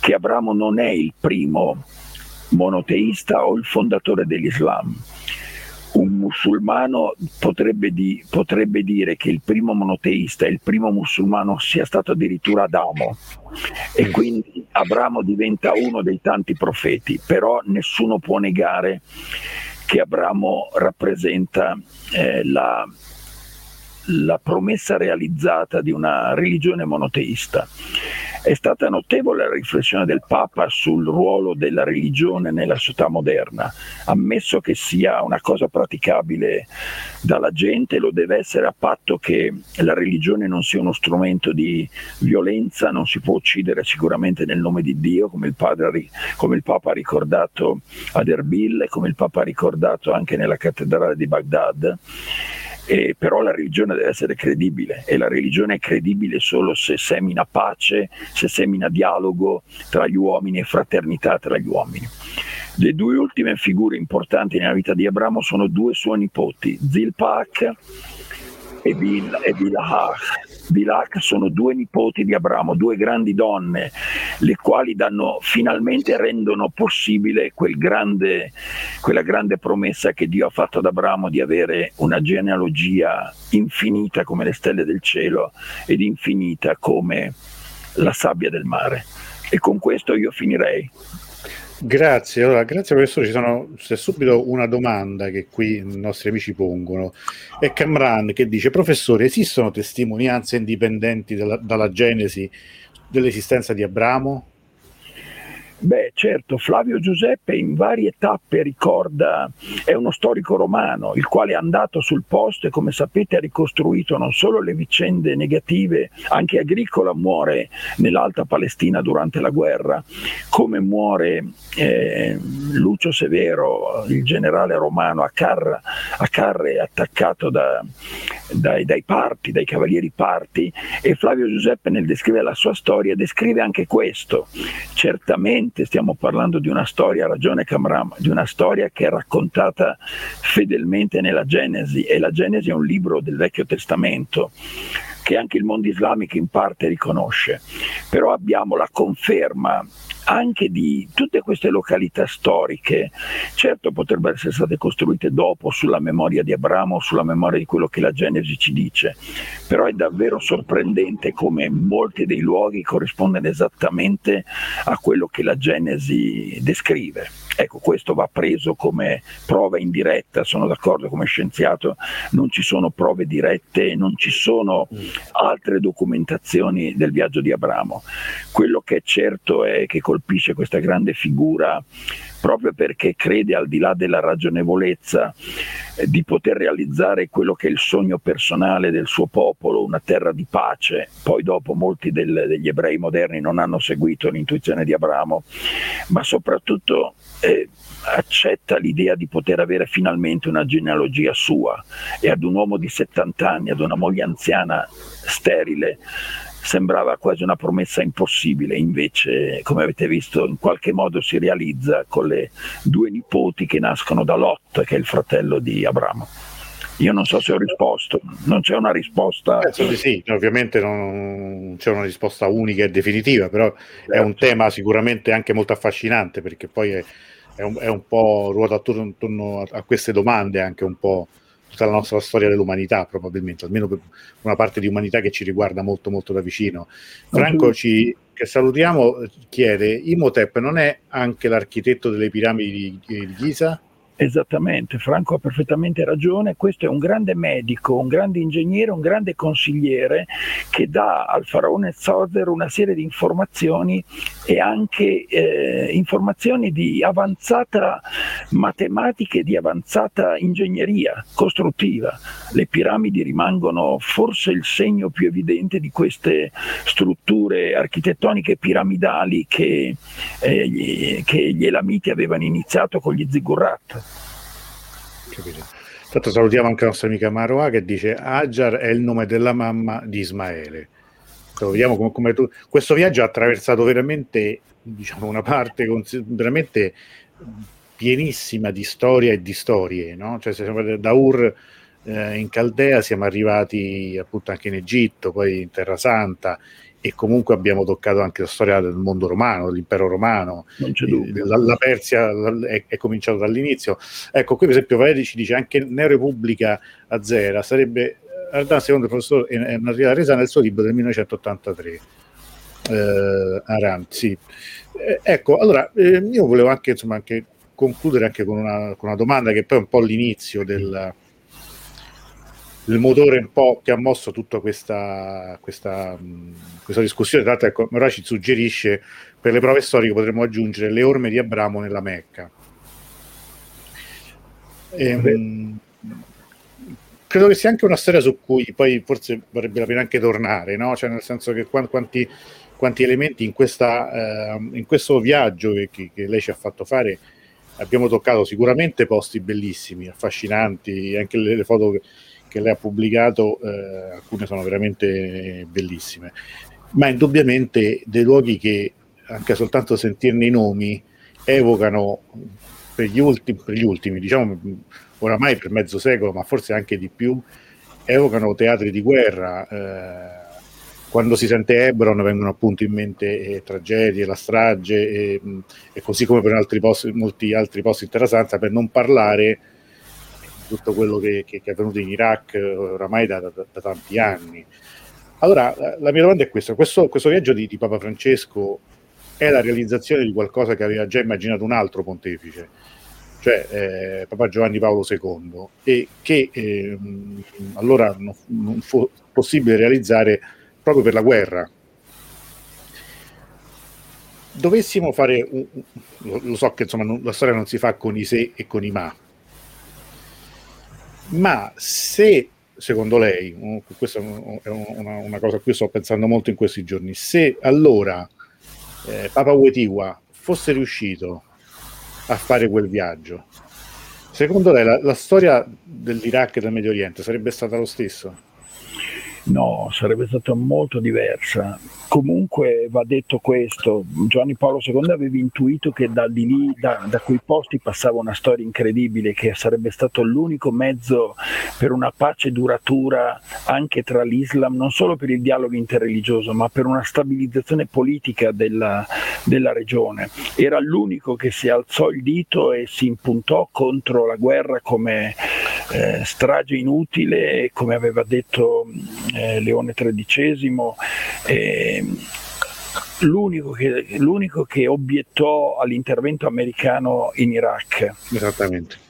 che Abramo non è il primo monoteista o il fondatore dell'Islam. Un musulmano potrebbe, di, potrebbe dire che il primo monoteista e il primo musulmano sia stato addirittura Adamo, e quindi Abramo diventa uno dei tanti profeti, però nessuno può negare che Abramo rappresenta eh, la, la promessa realizzata di una religione monoteista. È stata notevole la riflessione del Papa sul ruolo della religione nella società moderna. Ammesso che sia una cosa praticabile dalla gente, lo deve essere a patto che la religione non sia uno strumento di violenza. Non si può uccidere sicuramente nel nome di Dio, come il, padre, come il Papa ha ricordato ad Erbil e come il Papa ha ricordato anche nella cattedrale di Baghdad. Eh, però la religione deve essere credibile, e la religione è credibile solo se semina pace, se semina dialogo tra gli uomini e fraternità tra gli uomini. Le due ultime figure importanti nella vita di Abramo sono due suoi nipoti, Zilpach e Bilhah. Bilhah sono due nipoti di Abramo, due grandi donne, le quali danno, finalmente rendono possibile quel grande, quella grande promessa che Dio ha fatto ad Abramo di avere una genealogia infinita come le stelle del cielo ed infinita come la sabbia del mare. E con questo io finirei. Grazie, allora grazie professore. Ci sono, c'è subito una domanda che qui i nostri amici pongono. È Camran che dice: professore, esistono testimonianze indipendenti dalla, dalla Genesi dell'esistenza di Abramo? Beh, certo, Flavio Giuseppe in varie tappe ricorda, è uno storico romano, il quale è andato sul posto e, come sapete, ha ricostruito non solo le vicende negative, anche Agricola muore nell'Alta Palestina durante la guerra, come muore eh, Lucio Severo, il generale romano, a Carre, a Carre attaccato da, dai, dai Parti, dai cavalieri Parti, e Flavio Giuseppe, nel descrivere la sua storia, descrive anche questo. Certamente stiamo parlando di una storia, ha ragione Camram, di una storia che è raccontata fedelmente nella Genesi, e la Genesi è un libro del Vecchio Testamento che anche il mondo islamico in parte riconosce, però abbiamo la conferma anche di tutte queste località storiche. Certo, potrebbero essere state costruite dopo sulla memoria di Abramo, sulla memoria di quello che la Genesi ci dice, però è davvero sorprendente come molti dei luoghi corrispondano esattamente a quello che la Genesi descrive. Ecco, questo va preso come prova indiretta, sono d'accordo come scienziato, non ci sono prove dirette, non ci sono altre documentazioni del viaggio di Abramo. Quello che è certo è che colpisce questa grande figura, proprio perché crede, al di là della ragionevolezza, eh, di poter realizzare quello che è il sogno personale del suo popolo, una terra di pace. Poi dopo molti del, degli ebrei moderni non hanno seguito l'intuizione di Abramo, ma soprattutto eh, accetta l'idea di poter avere finalmente una genealogia sua, e ad un uomo di settanta anni, ad una moglie anziana sterile, sembrava quasi una promessa impossibile. Invece, come avete visto, in qualche modo si realizza con le due nipoti che nascono da Lot, che è il fratello di Abramo. Io non so se ho risposto, non c'è una risposta. Penso di sì, ovviamente non c'è una risposta unica e definitiva, però è un tema sicuramente anche molto affascinante, perché poi è, è, un, è un po' ruota attorno, attorno a queste domande, anche un po' tutta la nostra storia dell'umanità, probabilmente, almeno per una parte di umanità che ci riguarda molto molto da vicino. Franco, ci, che salutiamo, chiede: Imhotep non è anche l'architetto delle piramidi di, di Giza? Esattamente, Franco ha perfettamente ragione. Questo è un grande medico, un grande ingegnere, un grande consigliere che dà al faraone Zoser una serie di informazioni, e anche eh, informazioni di avanzata matematica e di avanzata ingegneria costruttiva. Le piramidi rimangono forse il segno più evidente di queste strutture architettoniche piramidali che, eh, gli, che gli Elamiti avevano iniziato con gli ziggurat. Capito. Tanto salutiamo anche la nostra amica Maroa, che dice: Hajar è il nome della mamma di Ismaele. Lo vediamo come, come tu... questo viaggio ha attraversato veramente, diciamo, una parte con... veramente pienissima di storia e di storie, no? Cioè, siamo da Ur eh, in Caldea, siamo arrivati appunto anche in Egitto, poi in Terra Santa, e comunque abbiamo toccato anche la storia del mondo romano, dell'impero romano. Non c'è dubbio. La, la Persia è, è cominciata dall'inizio. Ecco, qui per esempio Valeri ci dice: anche Neo Repubblica Azera sarebbe, secondo il professor Enrico Resa nel suo libro del millenovecentottantatré, eh, Aram, sì. Eh, ecco, allora eh, io volevo anche, insomma, anche concludere anche con una, con una domanda che poi è un po' l'inizio del, del motore un po' che ha mosso tutta questa, questa, questa discussione. Tra l'altro, ecco, Moracci suggerisce: per le prove storiche potremmo aggiungere le orme di Abramo nella Mecca. Ehm, credo che sia anche una storia su cui poi forse varrebbe la pena anche tornare, no? Cioè, nel senso che quanti, quanti elementi in, questa, eh, in questo viaggio che, che lei ci ha fatto fare abbiamo toccato, sicuramente posti bellissimi, affascinanti, anche le, le foto che, che lei ha pubblicato, eh, alcune sono veramente bellissime, ma indubbiamente dei luoghi che anche soltanto sentirne i nomi evocano per gli ultimi, per gli ultimi diciamo oramai per mezzo secolo, ma forse anche di più, evocano teatri di guerra. Eh, quando si sente Ebron vengono appunto in mente eh, tragedie, la strage, eh, e così come per altri posti, molti altri posti in Terra Santa, per non parlare di tutto quello che, che, che è avvenuto in Iraq oramai da, da, da tanti anni. Allora, la, la mia domanda è questa: questo, questo viaggio di, di Papa Francesco è la realizzazione di qualcosa che aveva già immaginato un altro pontefice, cioè eh, Papa Giovanni Paolo secondo, e che eh, allora non, non fu possibile realizzare proprio per la guerra. Dovessimo fare, un, lo so che insomma non, la storia non si fa con i se e con i ma, ma se secondo lei, questa è una, una cosa a cui sto pensando molto in questi giorni, se allora eh, Papa Wojtyła fosse riuscito a fare quel viaggio, secondo lei la, la storia dell'Iraq e del Medio Oriente sarebbe stata lo stesso? No, sarebbe stata molto diversa. Comunque va detto questo: Giovanni Paolo secondo aveva intuito che da di lì, da, da quei posti passava una storia incredibile, che sarebbe stato l'unico mezzo per una pace duratura anche tra l'Islam, non solo per il dialogo interreligioso, ma per una stabilizzazione politica della, della regione. Era l'unico che si alzò il dito e si impuntò contro la guerra come eh, strage inutile, come aveva detto Eh, Leone tredicesimo, eh, l'unico, che, l'unico che obiettò all'intervento americano in Iraq. Esattamente.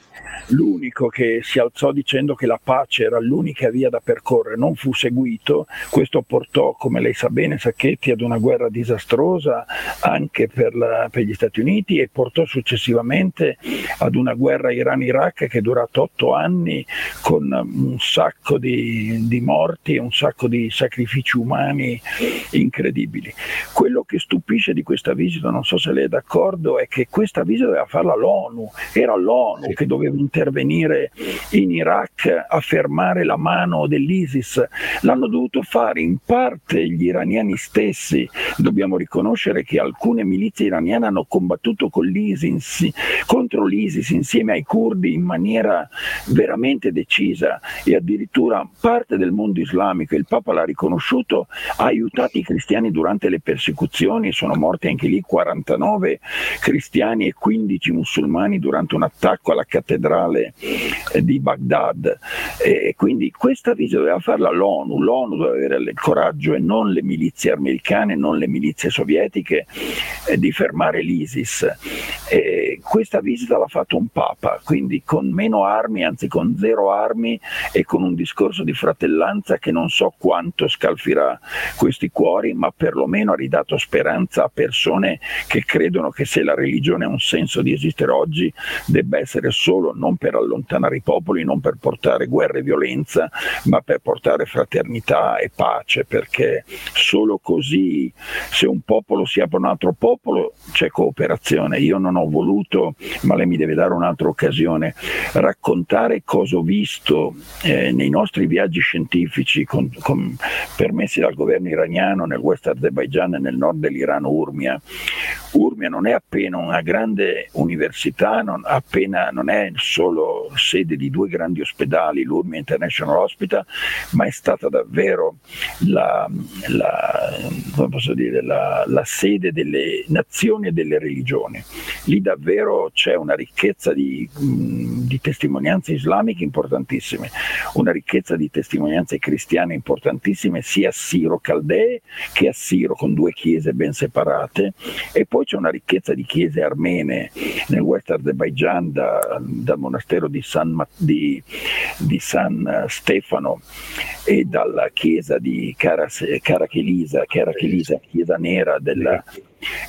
L'unico che si alzò dicendo che la pace era l'unica via da percorrere, non fu seguito. Questo portò, come lei sa bene, Sacchetti, ad una guerra disastrosa anche per, la, per gli Stati Uniti, e portò successivamente ad una guerra Iran-Iraq che è durata otto anni, con un sacco di, di morti e un sacco di sacrifici umani incredibili. Quello che stupisce di questa visita, non so se lei è d'accordo, è che questa visita doveva farla l'ONU, era l'ONU sì. che doveva intervenire in Iraq a fermare la mano dell'ISIS. L'hanno dovuto fare in parte gli iraniani stessi. Dobbiamo riconoscere che alcune milizie iraniane hanno combattuto con l'ISIS, contro l'ISIS insieme ai curdi in maniera veramente decisa, e addirittura parte del mondo islamico, il Papa l'ha riconosciuto, ha aiutato i cristiani durante le persecuzioni. Sono morti anche lì quarantanove cristiani e quindici musulmani durante un attacco alla cattedrale di Baghdad. E quindi questa visita doveva farla l'ONU, l'ONU doveva avere il coraggio, e non le milizie americane, non le milizie sovietiche, eh, di fermare l'ISIS. E questa visita l'ha fatto un Papa, quindi con meno armi, anzi con zero armi, e con un discorso di fratellanza che non so quanto scalfirà questi cuori, ma perlomeno ha ridato speranza a persone che credono che se la religione ha un senso di esistere oggi debba essere solo non per allontanare i popoli, non per portare guerra e violenza, ma per portare fraternità e pace, perché solo così, se un popolo si apre un altro popolo, c'è cooperazione. Io non ho voluto, ma lei mi deve dare un'altra occasione, raccontare cosa ho visto eh, nei nostri viaggi scientifici con, con, permessi dal governo iraniano nel West Azerbaigian e nel nord dell'Iran. Urmia Urmia non è appena una grande università, non, appena, non è solo sede di due grandi ospedali, l'Urmia International Hospital, ma è stata davvero la, la, come posso dire, la, la sede delle nazioni e delle religioni. Lì davvero davvero c'è una ricchezza di, di testimonianze islamiche importantissime, una ricchezza di testimonianze cristiane importantissime, sia assiro-caldee che a Siro, con due chiese ben separate, e poi c'è una ricchezza di chiese armene nel West Azerbaigian, da, dal monastero di San, di, di San Stefano e dalla chiesa di Karakilisa, Karakilisa, chiesa nera della...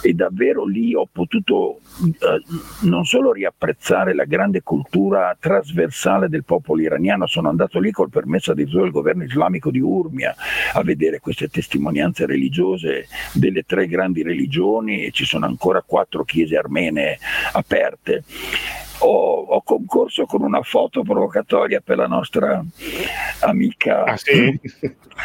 E davvero lì ho potuto eh, non solo riapprezzare la grande cultura trasversale del popolo iraniano, sono andato lì col permesso addirittura del governo islamico di Urmia a vedere queste testimonianze religiose delle tre grandi religioni, e ci sono ancora quattro chiese armene aperte. Ho, ho concorso con una foto provocatoria per la nostra amica. Ah, sì?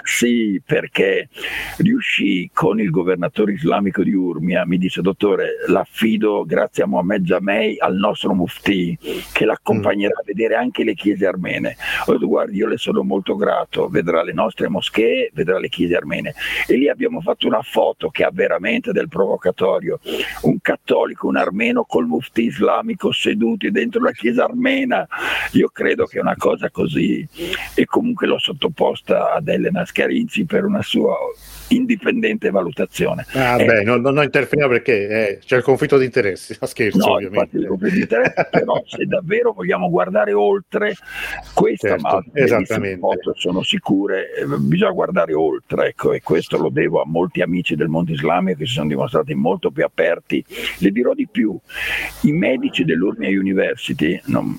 Sì, perché riuscì con il governatore islamico di Urmia, mi disse: dottore, l'affido grazie a Mohammed Jamei al nostro mufti che l'accompagnerà a vedere anche le chiese armene. Ho detto: guardi, io le sono molto grato, vedrà le nostre moschee, vedrà le chiese armene. E lì abbiamo fatto una foto che ha veramente del provocatorio, un cattolico, un armeno col mufti islamico seduti dentro la chiesa armena. Io credo che una cosa così, e comunque l'ho sottoposta ad Elena Scarinci per una sua indipendente valutazione. Ah, eh, beh, non, non interferiamo perché eh, c'è il conflitto di interessi, scherzo, no, ovviamente. Il conflitto di interessi, però se davvero vogliamo guardare oltre questa, certo, ma esattamente. Foto sono sicure, bisogna guardare oltre, ecco, e questo lo devo a molti amici del mondo islamico che si sono dimostrati molto più aperti. Le dirò di più, i medici dell'Urmia University, non,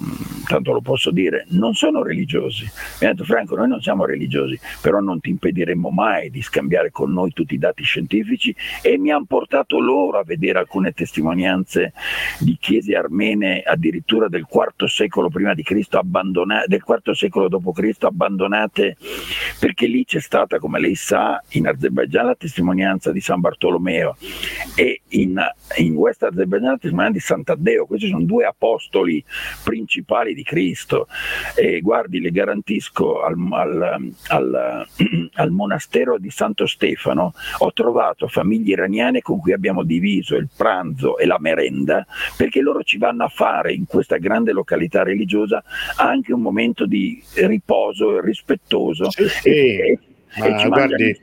tanto lo posso dire, non sono religiosi. Mi ha detto: Franco, noi non siamo religiosi, però non ti impediremo mai di scambiare con noi tutti i dati scientifici, e mi hanno portato loro a vedere alcune testimonianze di chiese armene addirittura del quarto secolo prima di Cristo, abbandonate, del quarto secolo dopo Cristo, abbandonate, perché lì c'è stata, come lei sa, in Azerbaigian la testimonianza di San Bartolomeo e in, in West Azerbaigian la testimonianza di Sant'Addeo. Questi sono due apostoli apostoli principali di Cristo, e guardi, le garantisco, al, al, al, al monastero di Santo Stefano ho trovato famiglie iraniane con cui abbiamo diviso il pranzo e la merenda, perché loro ci vanno a fare in questa grande località religiosa anche un momento di riposo rispettoso. Sì, sì. E, Ma, e ci guardi...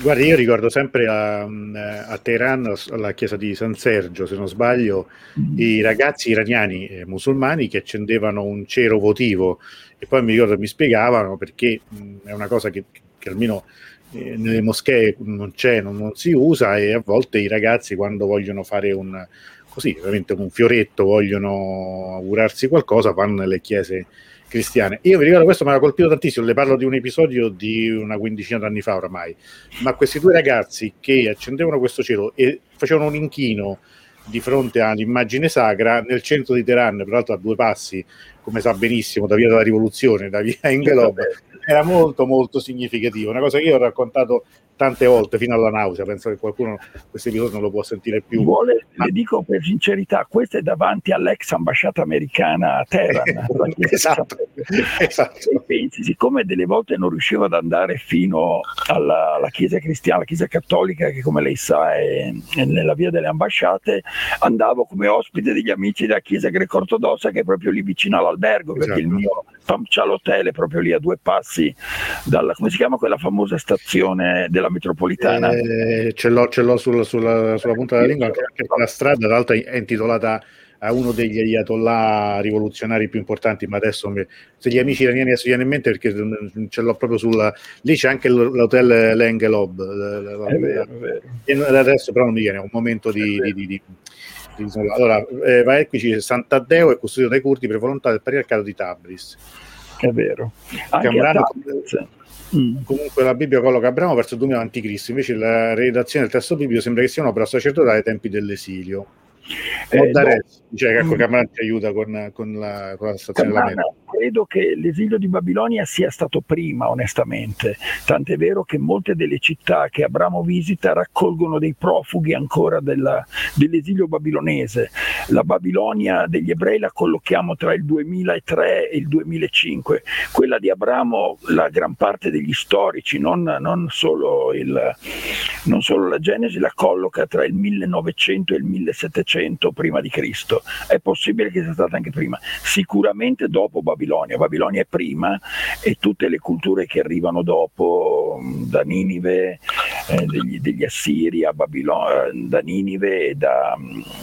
Guarda, io ricordo sempre a, a Teheran, alla chiesa di San Sergio, se non sbaglio, i ragazzi iraniani eh, musulmani che accendevano un cero votivo, e poi mi ricordo mi spiegavano perché mh, è una cosa che, che almeno eh, nelle moschee non c'è, non, non si usa, e a volte i ragazzi quando vogliono fare un, così, veramente un fioretto, vogliono augurarsi qualcosa, vanno nelle chiese cristiane. Io vi ricordo, questo mi ha colpito tantissimo, le parlo di un episodio di una quindicina d'anni fa oramai, ma questi due ragazzi che accendevano questo cielo e facevano un inchino di fronte all'immagine sacra nel centro di Teheran, peraltro a due passi, come sa benissimo, da via della Rivoluzione, da via Engelob, era molto molto significativo, una cosa che io ho raccontato tante volte fino alla nausea. Penso che qualcuno questo episodio non lo può sentire più. Vuole, ma... le dico per sincerità, questo è davanti all'ex ambasciata americana a Teheran. Esatto, esatto. E pensi, siccome delle volte non riuscivo ad andare fino alla, alla chiesa cristiana, la chiesa cattolica, che come lei sa è, è nella via delle ambasciate, andavo come ospite degli amici della chiesa greco-ortodossa che è proprio lì vicino all'albergo, esatto. Perché il mio Pamchal Hotel è proprio lì a due passi dalla, come si chiama quella famosa stazione della metropolitana? Eh, ce l'ho, ce l'ho sulla, sulla, sulla punta della lingua, anche la strada tra l'altro è intitolata a uno degli ayatollah rivoluzionari più importanti, ma adesso mi, se gli amici iraniani adesso viene in mente, perché ce l'ho proprio sulla, lì c'è anche l'hotel Lengelob, adesso però non mi viene, è un momento di, di, di, di, di allora, eh, va qui c'è Sant'Addeo, è custodito dai curdi per volontà del Patriarcato di Tabriz, è vero, anche Camurano, Mm. Comunque la Bibbia colloca Abramo verso il duemila avanti Cristo, invece la redazione del testo biblico sembra che sia un'opera sacerdotale ai tempi dell'esilio. Eh, dare, no. Cioè, ecco, Camran ti aiuta con, con la, con la stazione della meta. Credo che l'esilio di Babilonia sia stato prima, onestamente, tant'è vero che molte delle città che Abramo visita raccolgono dei profughi ancora della, dell'esilio babilonese. La Babilonia degli ebrei la collochiamo tra il duemila tre e il duemila cinque, quella di Abramo la gran parte degli storici, non, non, solo, il, non solo la Genesi, la colloca tra il millenovecento e il millesettecento. ottocento prima di Cristo, è possibile che sia stata anche prima, sicuramente dopo Babilonia. Babilonia è prima, e tutte le culture che arrivano dopo, da Ninive, eh, degli, degli Assiri a Babilonia, da Ninive e, da,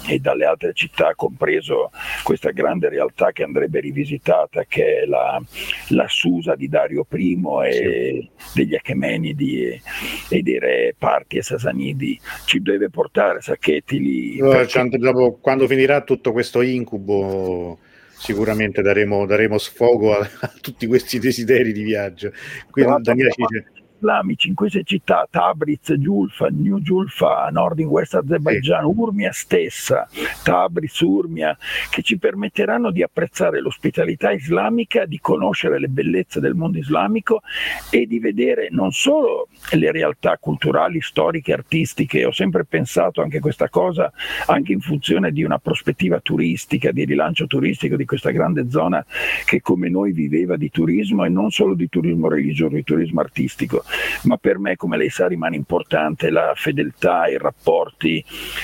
e dalle altre città, compreso questa grande realtà che andrebbe rivisitata, che è la, la Susa di Dario Primo e degli Achemenidi e, e dei re Parti e Sasanidi. Ci deve portare Sacchetti lì. Perché... dopo, quando finirà tutto questo incubo, sicuramente daremo, daremo sfogo a, a tutti questi desideri di viaggio. Quindi, Daniele ci dice... islamici in queste città, Tabriz, Giulfa, New Giulfa, Nord in West Azerbaijan, Urmia stessa, Tabriz, Urmia, che ci permetteranno di apprezzare l'ospitalità islamica, di conoscere le bellezze del mondo islamico e di vedere non solo le realtà culturali, storiche, artistiche. Ho sempre pensato anche questa cosa, anche in funzione di una prospettiva turistica, di rilancio turistico di questa grande zona che come noi viveva di turismo, e non solo di turismo religioso, di turismo artistico. Ma per me, come lei sa, rimane importante la fedeltà, i rapporti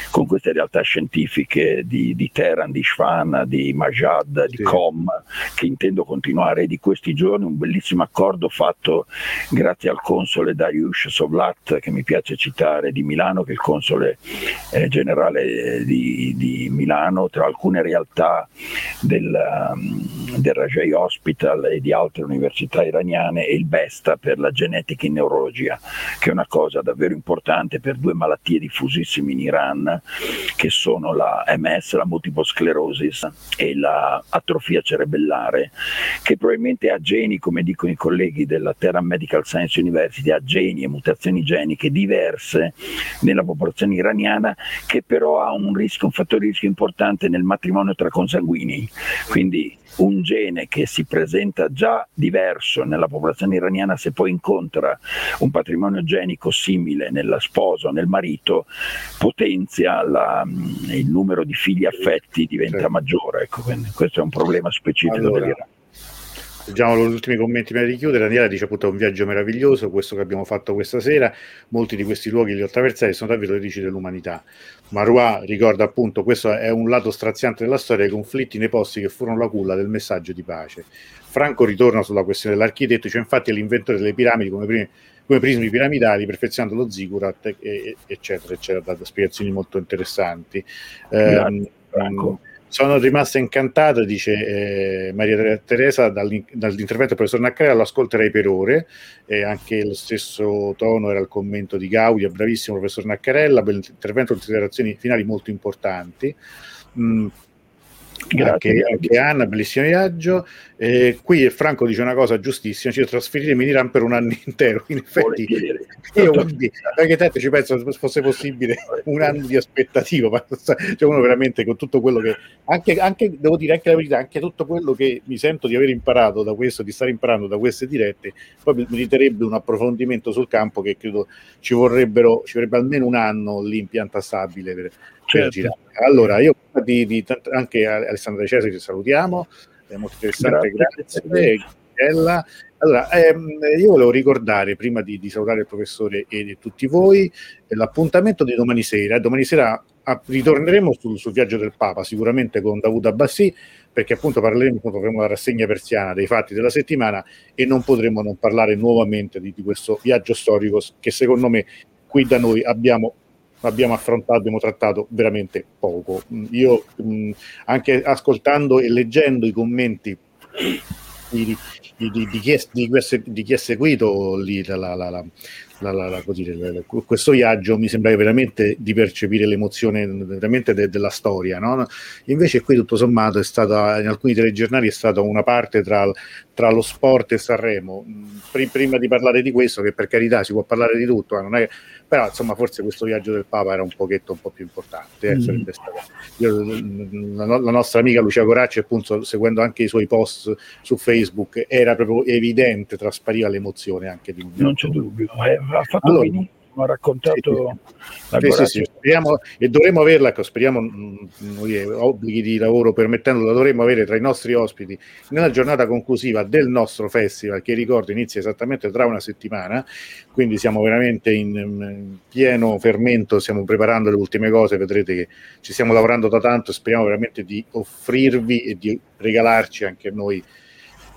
con queste realtà scientifiche di, di Teheran, di Isfahan, di Mashhad, di sì. Qom, che intendo continuare. Di questi giorni un bellissimo accordo fatto grazie al console Dariush Sovlat, che mi piace citare, di Milano, che è il console eh, generale di, di Milano, tra alcune realtà del, del Rajai Hospital e di altre università iraniane, e il Besta per la genetica in neurologia, che è una cosa davvero importante per due malattie diffusissime in Iran, che sono la M S, la multiple sclerosis, e la atrofia cerebellare, che probabilmente ha geni, come dicono i colleghi della Tehran Medical Science University, ha geni e mutazioni geniche diverse nella popolazione iraniana, che però ha un rischio, un fattore di rischio importante nel matrimonio tra consanguinei. Quindi un gene che si presenta già diverso nella popolazione iraniana, se poi incontra un patrimonio genico simile nella sposa o nel marito, potenzia la, il numero di figli affetti, diventa certo. maggiore. Ecco, questo è un problema specifico allora, dell'Iran. Leggiamo gli ultimi commenti prima di chiudere. Daniela dice appunto: è un viaggio meraviglioso questo che abbiamo fatto questa sera, molti di questi luoghi li ho attraversati, sono davvero ricchi dell'umanità. Marua ricorda appunto: questo è un lato straziante della storia, i conflitti nei posti che furono la culla del messaggio di pace. Franco ritorna sulla questione dell'architetto, cioè infatti è l'inventore delle piramidi come, primi, come prismi piramidali, perfezionando lo ziggurat, e, e, eccetera, eccetera, dato spiegazioni molto interessanti. Grazie, Franco. Um, Sono rimasta incantata, dice eh, Maria Teresa, dall'intervento del professor Naccarella, lo ascolterei per ore, eh, anche lo stesso tono era il commento di Gaudia, bravissimo professor Naccarella, per l'intervento, considerazioni finali molto importanti. Mm. Grazie, anche, anche Anna, bellissimo viaggio. Eh, qui Franco dice una cosa giustissima: ci trasferiremo in Iran per un anno intero. In effetti, io perché tanto ci penso fosse possibile un anno di aspettativa, ma cioè uno veramente con tutto quello che anche, anche devo dire anche la verità, anche tutto quello che mi sento di aver imparato da questo, di stare imparando da queste dirette, poi meriterebbe un approfondimento sul campo che credo ci vorrebbero, ci vorrebbe almeno un anno lì in pianta stabile per, per girare. Allora io di, di, anche Alessandra De Cesare ci salutiamo, è molto interessante, grazie, grazie. Bella. Allora ehm, io volevo ricordare prima di, di salutare il professore e di tutti voi l'appuntamento di domani sera. Domani sera a, ritorneremo sul, sul viaggio del Papa sicuramente con Davuto Abbassi, perché appunto parleremo, appunto, avremo la rassegna persiana dei fatti della settimana e non potremo non parlare nuovamente di, di questo viaggio storico che secondo me qui da noi abbiamo abbiamo affrontato, abbiamo trattato veramente poco. Io mh, anche ascoltando e leggendo i commenti di, di, di, di, chi, è, di, di chi è seguito lì la, la, la, la, la, la, così, la, la, questo viaggio, mi sembrava veramente di percepire l'emozione veramente de, della storia, no? Invece qui tutto sommato è stata, in alcuni telegiornali è stata una parte tra, tra lo sport e Sanremo. Prima di parlare di questo, che per carità si può parlare di tutto, ma non è, però insomma forse questo viaggio del Papa era un pochetto un po' più importante, eh? mm. Sarebbe stata... Io, la, la nostra amica Lucia Goracci, appunto, seguendo anche i suoi post su Facebook, era proprio evidente, traspariva l'emozione anche di un... non c'è dubbio, eh, ha fatto allora, benissimo ha raccontato sì, la sì, sì, speriamo, e dovremmo averla, speriamo noi obblighi di lavoro permettendo, la dovremmo avere tra i nostri ospiti nella giornata conclusiva del nostro festival, che ricordo inizia esattamente tra una settimana, quindi siamo veramente in, in pieno fermento, stiamo preparando le ultime cose, vedrete che ci stiamo lavorando da tanto e speriamo veramente di offrirvi e di regalarci anche a noi,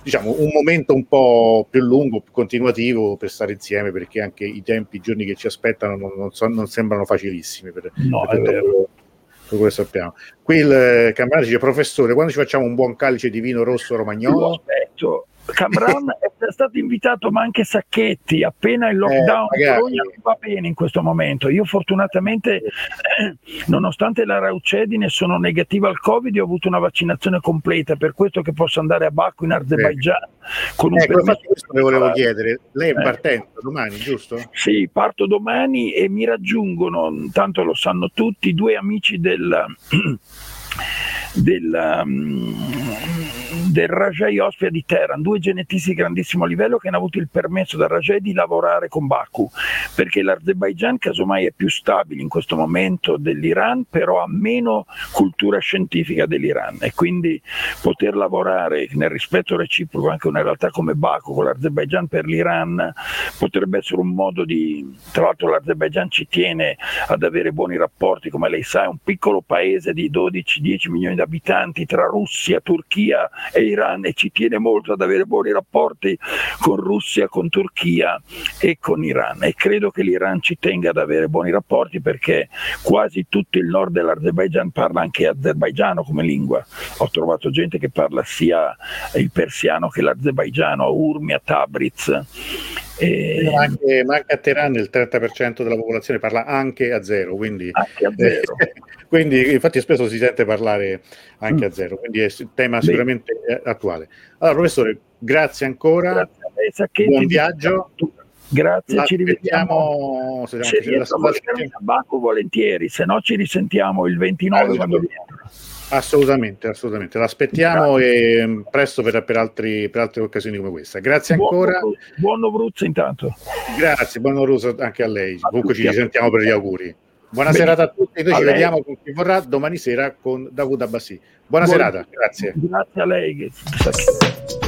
diciamo, un momento un po' più lungo, più continuativo per stare insieme, perché anche i tempi, i giorni che ci aspettano non, non, so, non sembrano facilissimi per, no, per, tutto quello, per quello che sappiamo. Qui il Cambrano dice: professore, quando ci facciamo un buon calice di vino rosso romagnolo? Aspetto, Cambrano è stato invitato, ma anche Sacchetti, appena il lockdown eh, Bologna non va bene in questo momento. Io fortunatamente, eh, nonostante la raucedine, sono negativa al Covid e ho avuto una vaccinazione completa, per questo che posso andare a Baku in Azerbaigian. Con un eh, questo le volevo chiedere, lei è in partenza eh. domani, giusto? Sì, parto domani e mi raggiungono, tanto lo sanno tutti, due amici del... del del Rajai Ospia di Teheran, due genetisti di grandissimo livello che hanno avuto il permesso dal Rajai di lavorare con Baku, perché l'Azerbaigian casomai è più stabile in questo momento dell'Iran, però ha meno cultura scientifica dell'Iran, e quindi poter lavorare nel rispetto reciproco anche una realtà come Baku con l'Azerbaigian per l'Iran potrebbe essere un modo di, tra l'altro l'Azerbaigian ci tiene ad avere buoni rapporti, come lei sa è un piccolo paese di dodici dieci milioni di abitanti tra Russia, Turchia e Iran, e ci tiene molto ad avere buoni rapporti con Russia, con Turchia e con Iran, e credo che l'Iran ci tenga ad avere buoni rapporti perché quasi tutto il nord dell'Azerbaigian parla anche azerbaigiano come lingua. Ho trovato gente che parla sia il persiano che l'azerbaigiano a Urmi, a Tabriz. E... Ma, anche, ma anche a Teheran il trenta per cento della popolazione parla anche a zero, quindi, anche a zero. Eh, quindi infatti spesso si sente parlare anche mm. a zero, quindi è un tema sicuramente Beh. attuale. Allora professore, grazie ancora, grazie a lei, Sacchetti, buon viaggio, grazie, la ci rivediamo se, se riesco a Baku volentieri, se no ci risentiamo il ventinove quando viene. Assolutamente, assolutamente. L'aspettiamo grazie. e presto per, per, altri, per altre occasioni come questa. Grazie ancora. Buon Nowruz intanto. Grazie, buon Nowruz anche a lei. A Comunque tutti, ci risentiamo per gli auguri. Buona Bene. serata a tutti. Noi a ci lei. vediamo con chi vorrà domani sera con Davuda Abbassi. Buona, Buona serata, grazie. Grazie a lei.